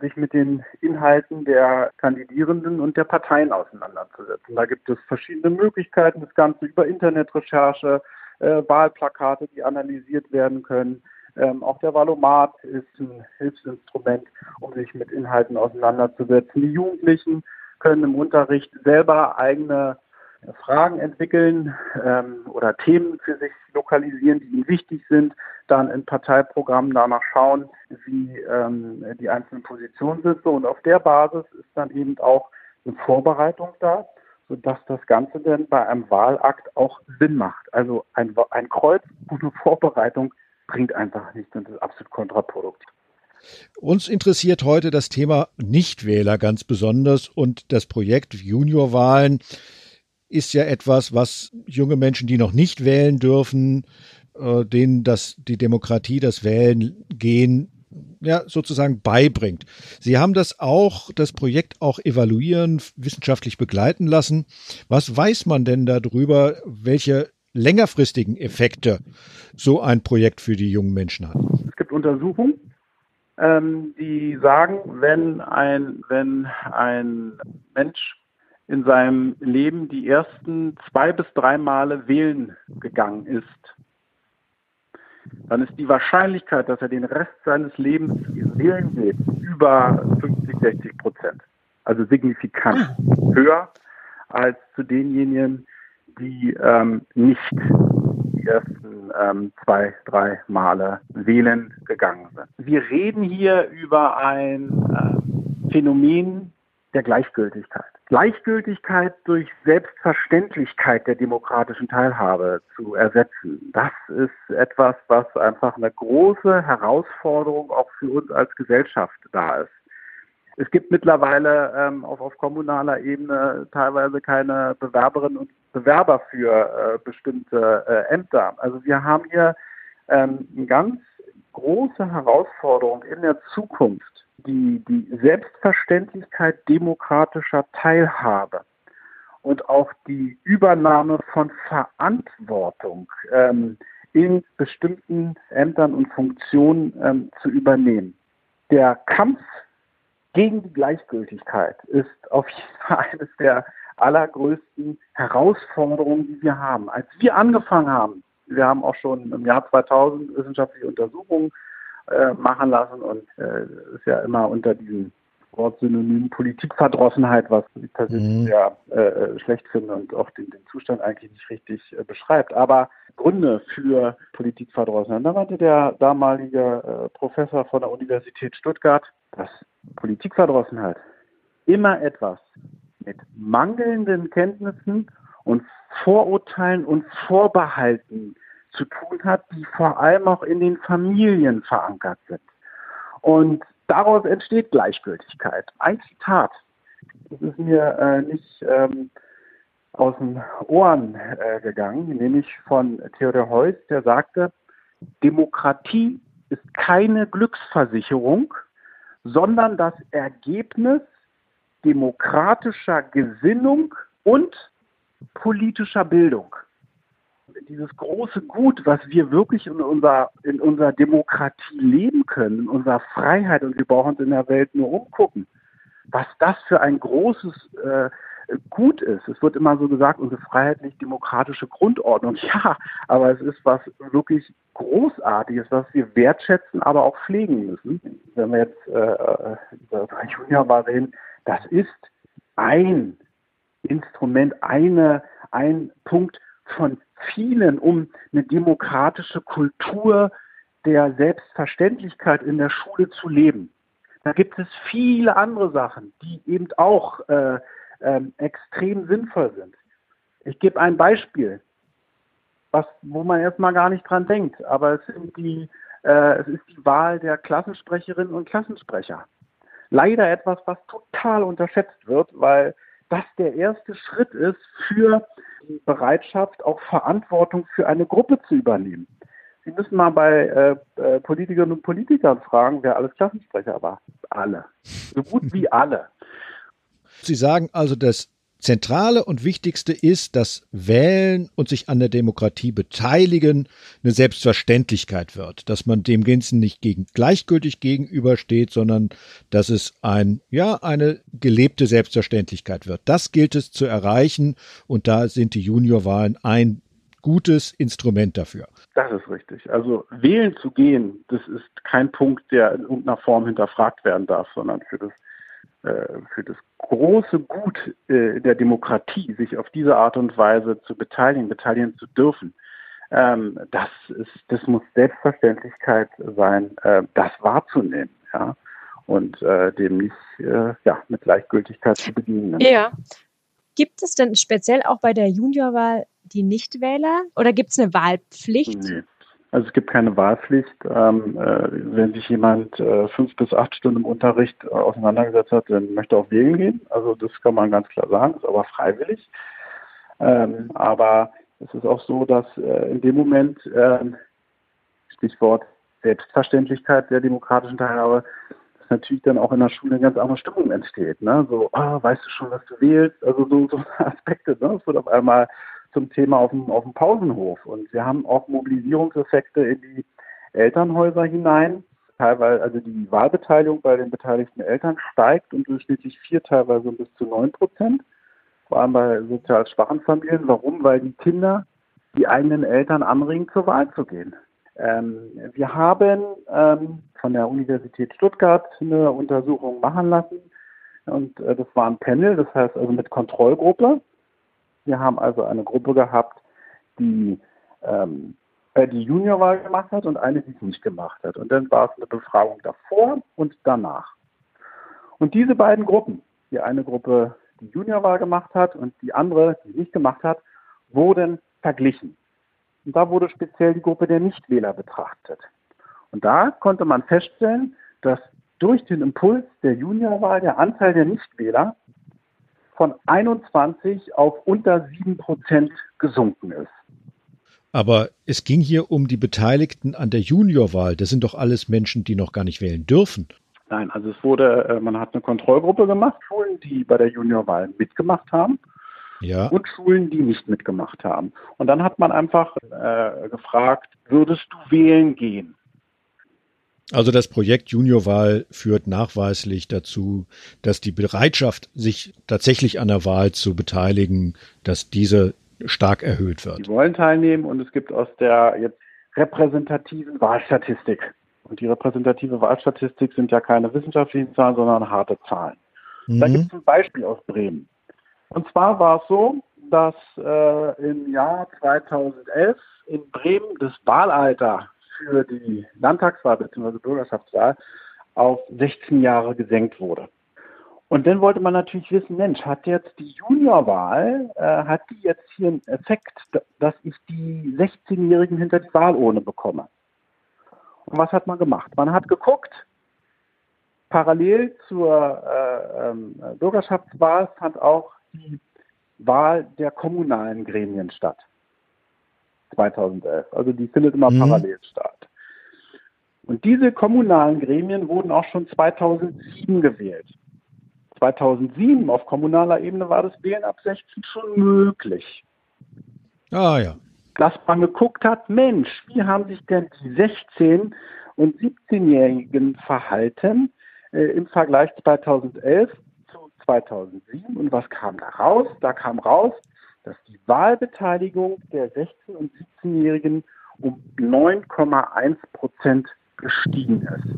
sich mit den Inhalten der Kandidierenden und der Parteien auseinanderzusetzen. Da gibt es verschiedene Möglichkeiten, das Ganze über Internetrecherche, Wahlplakate, die analysiert werden können. Auch der Wahl-O-Mat ist ein Hilfsinstrument, um sich mit Inhalten auseinanderzusetzen. Die Jugendlichen können im Unterricht selber eigene Fragen entwickeln oder Themen für sich lokalisieren, die ihnen wichtig sind, dann in Parteiprogrammen danach schauen, wie die einzelnen Positionen sind. Und auf der Basis ist dann eben auch eine Vorbereitung da, sodass das Ganze dann bei einem Wahlakt auch Sinn macht. Also ein Kreuz ohne Vorbereitung bringt einfach nichts und ist absolut kontraproduktiv. Uns interessiert heute das Thema Nichtwähler ganz besonders und das Projekt Juniorwahlen ist ja etwas, was junge Menschen, die noch nicht wählen dürfen, denen die Demokratie, das Wählen gehen, ja, sozusagen beibringt. Sie haben das Projekt auch evaluieren, wissenschaftlich begleiten lassen. Was weiß man denn darüber, welche längerfristigen Effekte so ein Projekt für die jungen Menschen hat? Es gibt Untersuchungen, die sagen, wenn ein Mensch in seinem Leben die ersten 2 bis 3 Male wählen gegangen ist, dann ist die Wahrscheinlichkeit, dass er den Rest seines Lebens wählen geht, über 50-60%. Also signifikant höher als zu denjenigen, die nicht die ersten 2, 3 Male wählen gegangen sind. Wir reden hier über ein Phänomen der Gleichgültigkeit. Gleichgültigkeit durch Selbstverständlichkeit der demokratischen Teilhabe zu ersetzen, das ist etwas, was einfach eine große Herausforderung auch für uns als Gesellschaft da ist. Es gibt mittlerweile auch auf kommunaler Ebene teilweise keine Bewerberinnen und Bewerber für bestimmte Ämter. Also wir haben hier eine ganz große Herausforderung in der Zukunft, die Selbstverständlichkeit demokratischer Teilhabe und auch die Übernahme von Verantwortung in bestimmten Ämtern und Funktionen zu übernehmen. Der Kampf gegen die Gleichgültigkeit ist auf jeden Fall eines der allergrößten Herausforderungen, die wir haben. Als wir angefangen haben, wir haben auch schon im Jahr 2000 wissenschaftliche Untersuchungen machen lassen und ist ja immer unter diesem Wortsynonym Politikverdrossenheit, was ich persönlich sehr schlecht finde und auch den Zustand eigentlich nicht richtig beschreibt. Aber Gründe für Politikverdrossenheit, da meinte der damalige Professor von der Universität Stuttgart, dass Politikverdrossenheit immer etwas mit mangelnden Kenntnissen und Vorurteilen und Vorbehalten zu tun hat, die vor allem auch in den Familien verankert sind. Und daraus entsteht Gleichgültigkeit. Ein Zitat, das ist mir nicht aus den Ohren gegangen, nämlich von Theodor Heuss, der sagte, Demokratie ist keine Glücksversicherung, sondern das Ergebnis demokratischer Gesinnung und politischer Bildung. Dieses große Gut, was wir wirklich in unserer Demokratie leben können, in unserer Freiheit, und wir brauchen uns in der Welt nur umgucken, was das für ein großes Gut ist. Es wird immer so gesagt, unsere freiheitlich-demokratische Grundordnung. Ja, aber es ist was wirklich Großartiges, was wir wertschätzen, aber auch pflegen müssen. Wenn wir jetzt über Juniorwahl reden, das ist ein Instrument, ein Punkt von vielen, um eine demokratische Kultur der Selbstverständlichkeit in der Schule zu leben. Da gibt es viele andere Sachen, die eben auch extrem sinnvoll sind. Ich gebe ein Beispiel, wo man erstmal gar nicht dran denkt, aber es ist die Wahl der Klassensprecherinnen und Klassensprecher. Leider etwas, was total unterschätzt wird, weil das der erste Schritt ist für die Bereitschaft, auch Verantwortung für eine Gruppe zu übernehmen. Sie müssen mal bei Politikerinnen und Politikern fragen, wer alles Klassensprecher war. Alle. So gut wie alle. Sie sagen also, das Zentrale und Wichtigste ist, dass Wählen und sich an der Demokratie beteiligen eine Selbstverständlichkeit wird. Dass man dem Ganzen nicht gleichgültig gegenübersteht, sondern dass es eine gelebte Selbstverständlichkeit wird. Das gilt es zu erreichen und da sind die Juniorwahlen ein gutes Instrument dafür. Das ist richtig. Also wählen zu gehen, das ist kein Punkt, der in irgendeiner Form hinterfragt werden darf, sondern für das große Gut der Demokratie, sich auf diese Art und Weise zu beteiligen zu dürfen, das muss Selbstverständlichkeit sein, das wahrzunehmen, ja, und dem nicht mit Gleichgültigkeit zu begegnen. Ja. Gibt es denn speziell auch bei der Juniorwahl die Nichtwähler oder gibt es eine Wahlpflicht? Nee. Also es gibt keine Wahlpflicht. Wenn sich jemand 5 bis 8 Stunden im Unterricht auseinandergesetzt hat, dann möchte er auch wählen gehen. Also das kann man ganz klar sagen, ist aber freiwillig. Aber es ist auch so, dass in dem Moment, Stichwort Selbstverständlichkeit der demokratischen Teilhabe, dass natürlich dann auch in der Schule eine ganz andere Stimmung entsteht. Ne? So, weißt du schon, was du wählst? Also so Aspekte. Ne? Es wird auf einmal zum Thema auf dem Pausenhof. Und wir haben auch Mobilisierungseffekte in die Elternhäuser hinein. Teilweise, also die Wahlbeteiligung bei den beteiligten Eltern steigt um durchschnittlich 4, teilweise um bis zu 9%. Vor allem bei sozial schwachen Familien. Warum? Weil die Kinder die eigenen Eltern anregen, zur Wahl zu gehen. Wir haben von der Universität Stuttgart eine Untersuchung machen lassen. Und das war ein Panel, das heißt also mit Kontrollgruppe. Wir haben also eine Gruppe gehabt, die Juniorwahl gemacht hat und eine, die es nicht gemacht hat. Und dann war es eine Befragung davor und danach. Und diese beiden Gruppen, die eine Gruppe, die Juniorwahl gemacht hat und die andere, die nicht gemacht hat, wurden verglichen. Und da wurde speziell die Gruppe der Nichtwähler betrachtet. Und da konnte man feststellen, dass durch den Impuls der Juniorwahl der Anteil der Nichtwähler von 21 auf unter 7% gesunken ist. Aber es ging hier um die Beteiligten an der Juniorwahl. Das sind doch alles Menschen, die noch gar nicht wählen dürfen. Nein, also man hat eine Kontrollgruppe gemacht, Schulen, die bei der Juniorwahl mitgemacht haben, ja, und Schulen, die nicht mitgemacht haben. Und dann hat man einfach gefragt, würdest du wählen gehen? Also das Projekt Juniorwahl führt nachweislich dazu, dass die Bereitschaft, sich tatsächlich an der Wahl zu beteiligen, dass diese stark erhöht wird. Die wollen teilnehmen und es gibt aus der jetzt repräsentativen Wahlstatistik. Und die repräsentative Wahlstatistik sind ja keine wissenschaftlichen Zahlen, sondern harte Zahlen. Mhm. Da gibt es ein Beispiel aus Bremen. Und zwar war es so, dass im Jahr 2011 in Bremen das Wahlalter für die Landtagswahl bzw. Bürgerschaftswahl auf 16 Jahre gesenkt wurde. Und dann wollte man natürlich wissen, Mensch, hat jetzt die Juniorwahl, hat die jetzt hier einen Effekt, dass ich die 16-Jährigen hinter die Wahlurne bekomme? Und was hat man gemacht? Man hat geguckt, parallel zur Bürgerschaftswahl fand auch die Wahl der kommunalen Gremien statt, 2011. Also die findet immer parallel statt. Und diese kommunalen Gremien wurden auch schon 2007 gewählt. 2007 auf kommunaler Ebene war das Wählen ab 16 schon möglich. Ah ja. Dass man geguckt hat, Mensch, wie haben sich denn die 16- und 17-Jährigen verhalten im Vergleich 2011 zu 2007? Und was kam da raus? Da kam raus, dass die Wahlbeteiligung der 16- und 17-Jährigen um 9,1% gestiegen ist.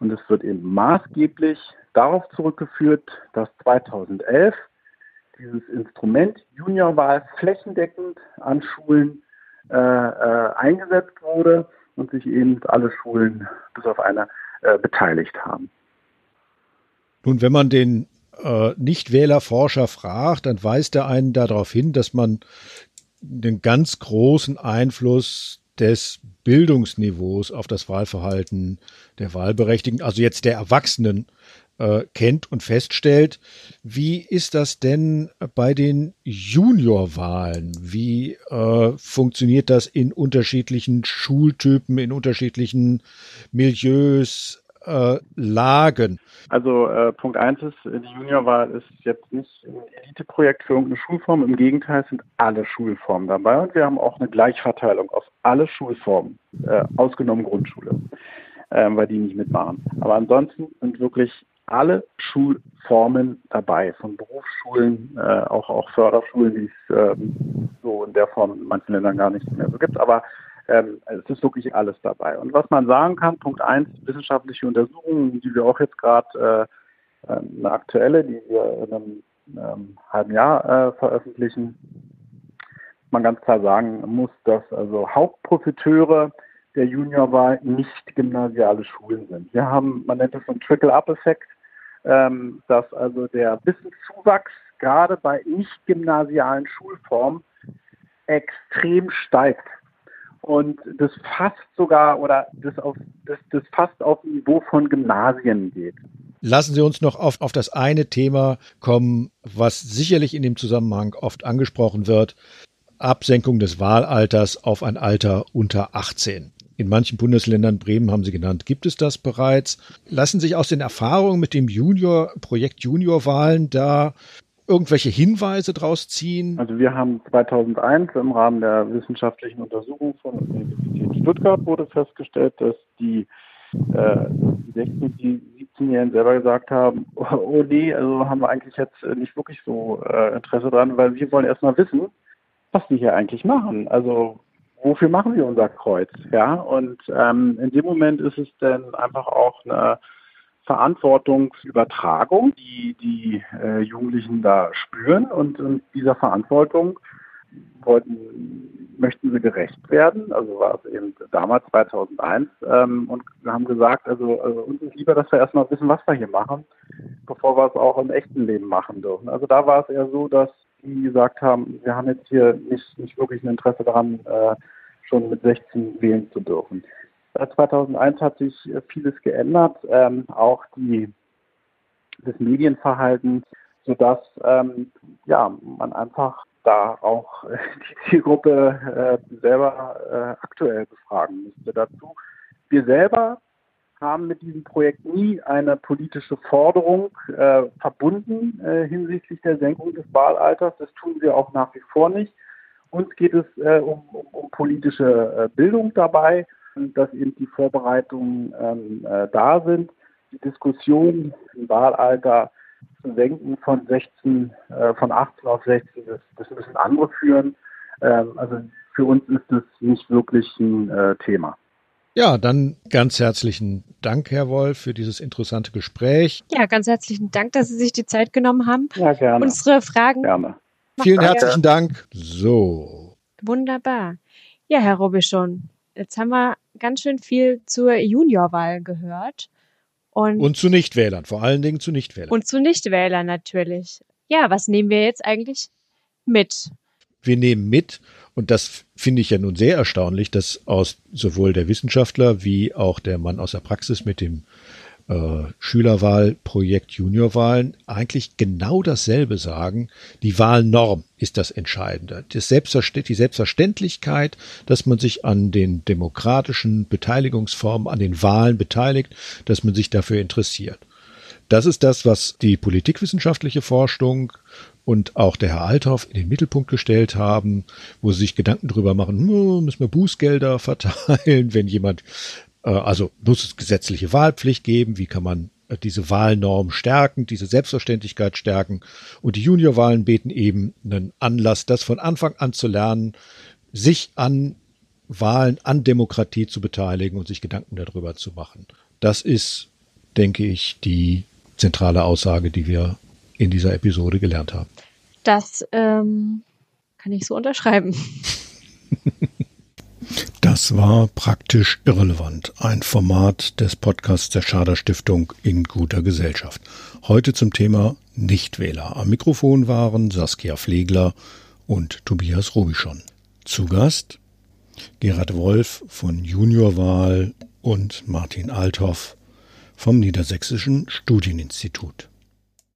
Und es wird eben maßgeblich darauf zurückgeführt, dass 2011 dieses Instrument Juniorwahl flächendeckend an Schulen eingesetzt wurde und sich eben alle Schulen bis auf eine beteiligt haben. Nun, wenn man den Nichtwählerforscher fragt, dann weist er einen darauf hin, dass man den ganz großen Einfluss des Bildungsniveaus auf das Wahlverhalten der Wahlberechtigten, also jetzt der Erwachsenen, kennt und feststellt. Wie ist das denn bei den Juniorwahlen? Wie funktioniert das in unterschiedlichen Schultypen, in unterschiedlichen Milieus, Lagen? Also Punkt 1 ist, die Juniorwahl ist jetzt nicht ein Eliteprojekt für irgendeine Schulform. Im Gegenteil, es sind alle Schulformen dabei und wir haben auch eine Gleichverteilung auf alle Schulformen, ausgenommen Grundschule, weil die nicht mitmachen. Aber ansonsten sind wirklich alle Schulformen dabei, von Berufsschulen, auch Förderschulen, die es so in der Form in manchen Ländern gar nicht mehr so gibt, aber es ist wirklich alles dabei. Und was man sagen kann, Punkt 1, wissenschaftliche Untersuchungen, die wir auch jetzt gerade, eine aktuelle, die wir in einem halben Jahr veröffentlichen, man ganz klar sagen muss, dass also Hauptprofiteure der Juniorwahl nicht gymnasiale Schulen sind. Wir haben, man nennt das so einen Trickle-Up-Effekt, dass also der Wissenszuwachs gerade bei nicht gymnasialen Schulformen extrem steigt. Und das fast sogar, oder das fast auf Niveau von Gymnasien geht. Lassen Sie uns noch auf das eine Thema kommen, was sicherlich in dem Zusammenhang oft angesprochen wird. Absenkung des Wahlalters auf ein Alter unter 18. In manchen Bundesländern, Bremen haben Sie genannt, gibt es das bereits. Lassen sich aus den Erfahrungen mit dem Projekt Juniorwahlen da irgendwelche Hinweise draus ziehen? Also wir haben 2001 im Rahmen der wissenschaftlichen Untersuchung von der Universität Stuttgart wurde festgestellt, dass die 17-Jährigen selber gesagt haben, oh nee, also haben wir eigentlich jetzt nicht wirklich so Interesse dran, weil wir wollen erstmal wissen, was die hier eigentlich machen. Also wofür machen wir unser Kreuz? Ja? Und in dem Moment ist es dann einfach auch eine Verantwortungsübertragung, die Jugendlichen da spüren, und dieser Verantwortung möchten sie gerecht werden, also war es eben damals 2001, und wir haben gesagt, also uns ist lieber, dass wir erstmal wissen, was wir hier machen, bevor wir es auch im echten Leben machen dürfen. Also da war es eher so, dass die gesagt haben, wir haben jetzt hier nicht wirklich ein Interesse daran, schon mit 16 wählen zu dürfen. Seit 2001 hat sich vieles geändert, auch das Medienverhalten, sodass man einfach da auch die Zielgruppe selber aktuell befragen müsste dazu. Wir selber haben mit diesem Projekt nie eine politische Forderung verbunden hinsichtlich der Senkung des Wahlalters. Das tun wir auch nach wie vor nicht. Uns geht es um politische Bildung dabei, dass eben die Vorbereitungen da sind, die Diskussion im Wahlalter zu senken von 18 auf 16, das müssen andere führen. Also für uns ist das nicht wirklich ein Thema. Ja, dann ganz herzlichen Dank, Herr Wolf, für dieses interessante Gespräch. Ja, ganz herzlichen Dank, dass Sie sich die Zeit genommen haben. Ja, gerne. Unsere Fragen. Gerne. Vielen herzlichen Dank. So. Wunderbar. Ja, Herr Robischon, jetzt haben wir ganz schön viel zur Juniorwahl gehört. Und zu Nichtwählern, vor allen Dingen zu Nichtwählern. Und zu Nichtwählern natürlich. Ja, was nehmen wir jetzt eigentlich mit? Wir nehmen mit, und das finde ich ja nun sehr erstaunlich, dass aus sowohl der Wissenschaftler wie auch der Mann aus der Praxis mit dem Schülerwahlprojekt Juniorwahlen eigentlich genau dasselbe sagen. Die Wahlnorm ist das Entscheidende. Die Selbstverständlichkeit, dass man sich an den demokratischen Beteiligungsformen, an den Wahlen beteiligt, dass man sich dafür interessiert. Das ist das, was die politikwissenschaftliche Forschung und auch der Herr Althoff in den Mittelpunkt gestellt haben, wo sie sich Gedanken darüber machen, müssen wir Bußgelder verteilen, wenn jemand... Also muss es gesetzliche Wahlpflicht geben, wie kann man diese Wahlnorm stärken, diese Selbstverständlichkeit stärken. Und die Juniorwahlen bieten eben einen Anlass, das von Anfang an zu lernen, sich an Wahlen, an Demokratie zu beteiligen und sich Gedanken darüber zu machen. Das ist, denke ich, die zentrale Aussage, die wir in dieser Episode gelernt haben. Das kann ich so unterschreiben. Das war Praktisch Irrelevant, ein Format des Podcasts der Schader Stiftung in guter Gesellschaft. Heute zum Thema Nichtwähler. Am Mikrofon waren Saskia Flegler und Tobias Robischon. Zu Gast Gerald Wolf von Juniorwahl und Martin Althoff vom Niedersächsischen Studieninstitut.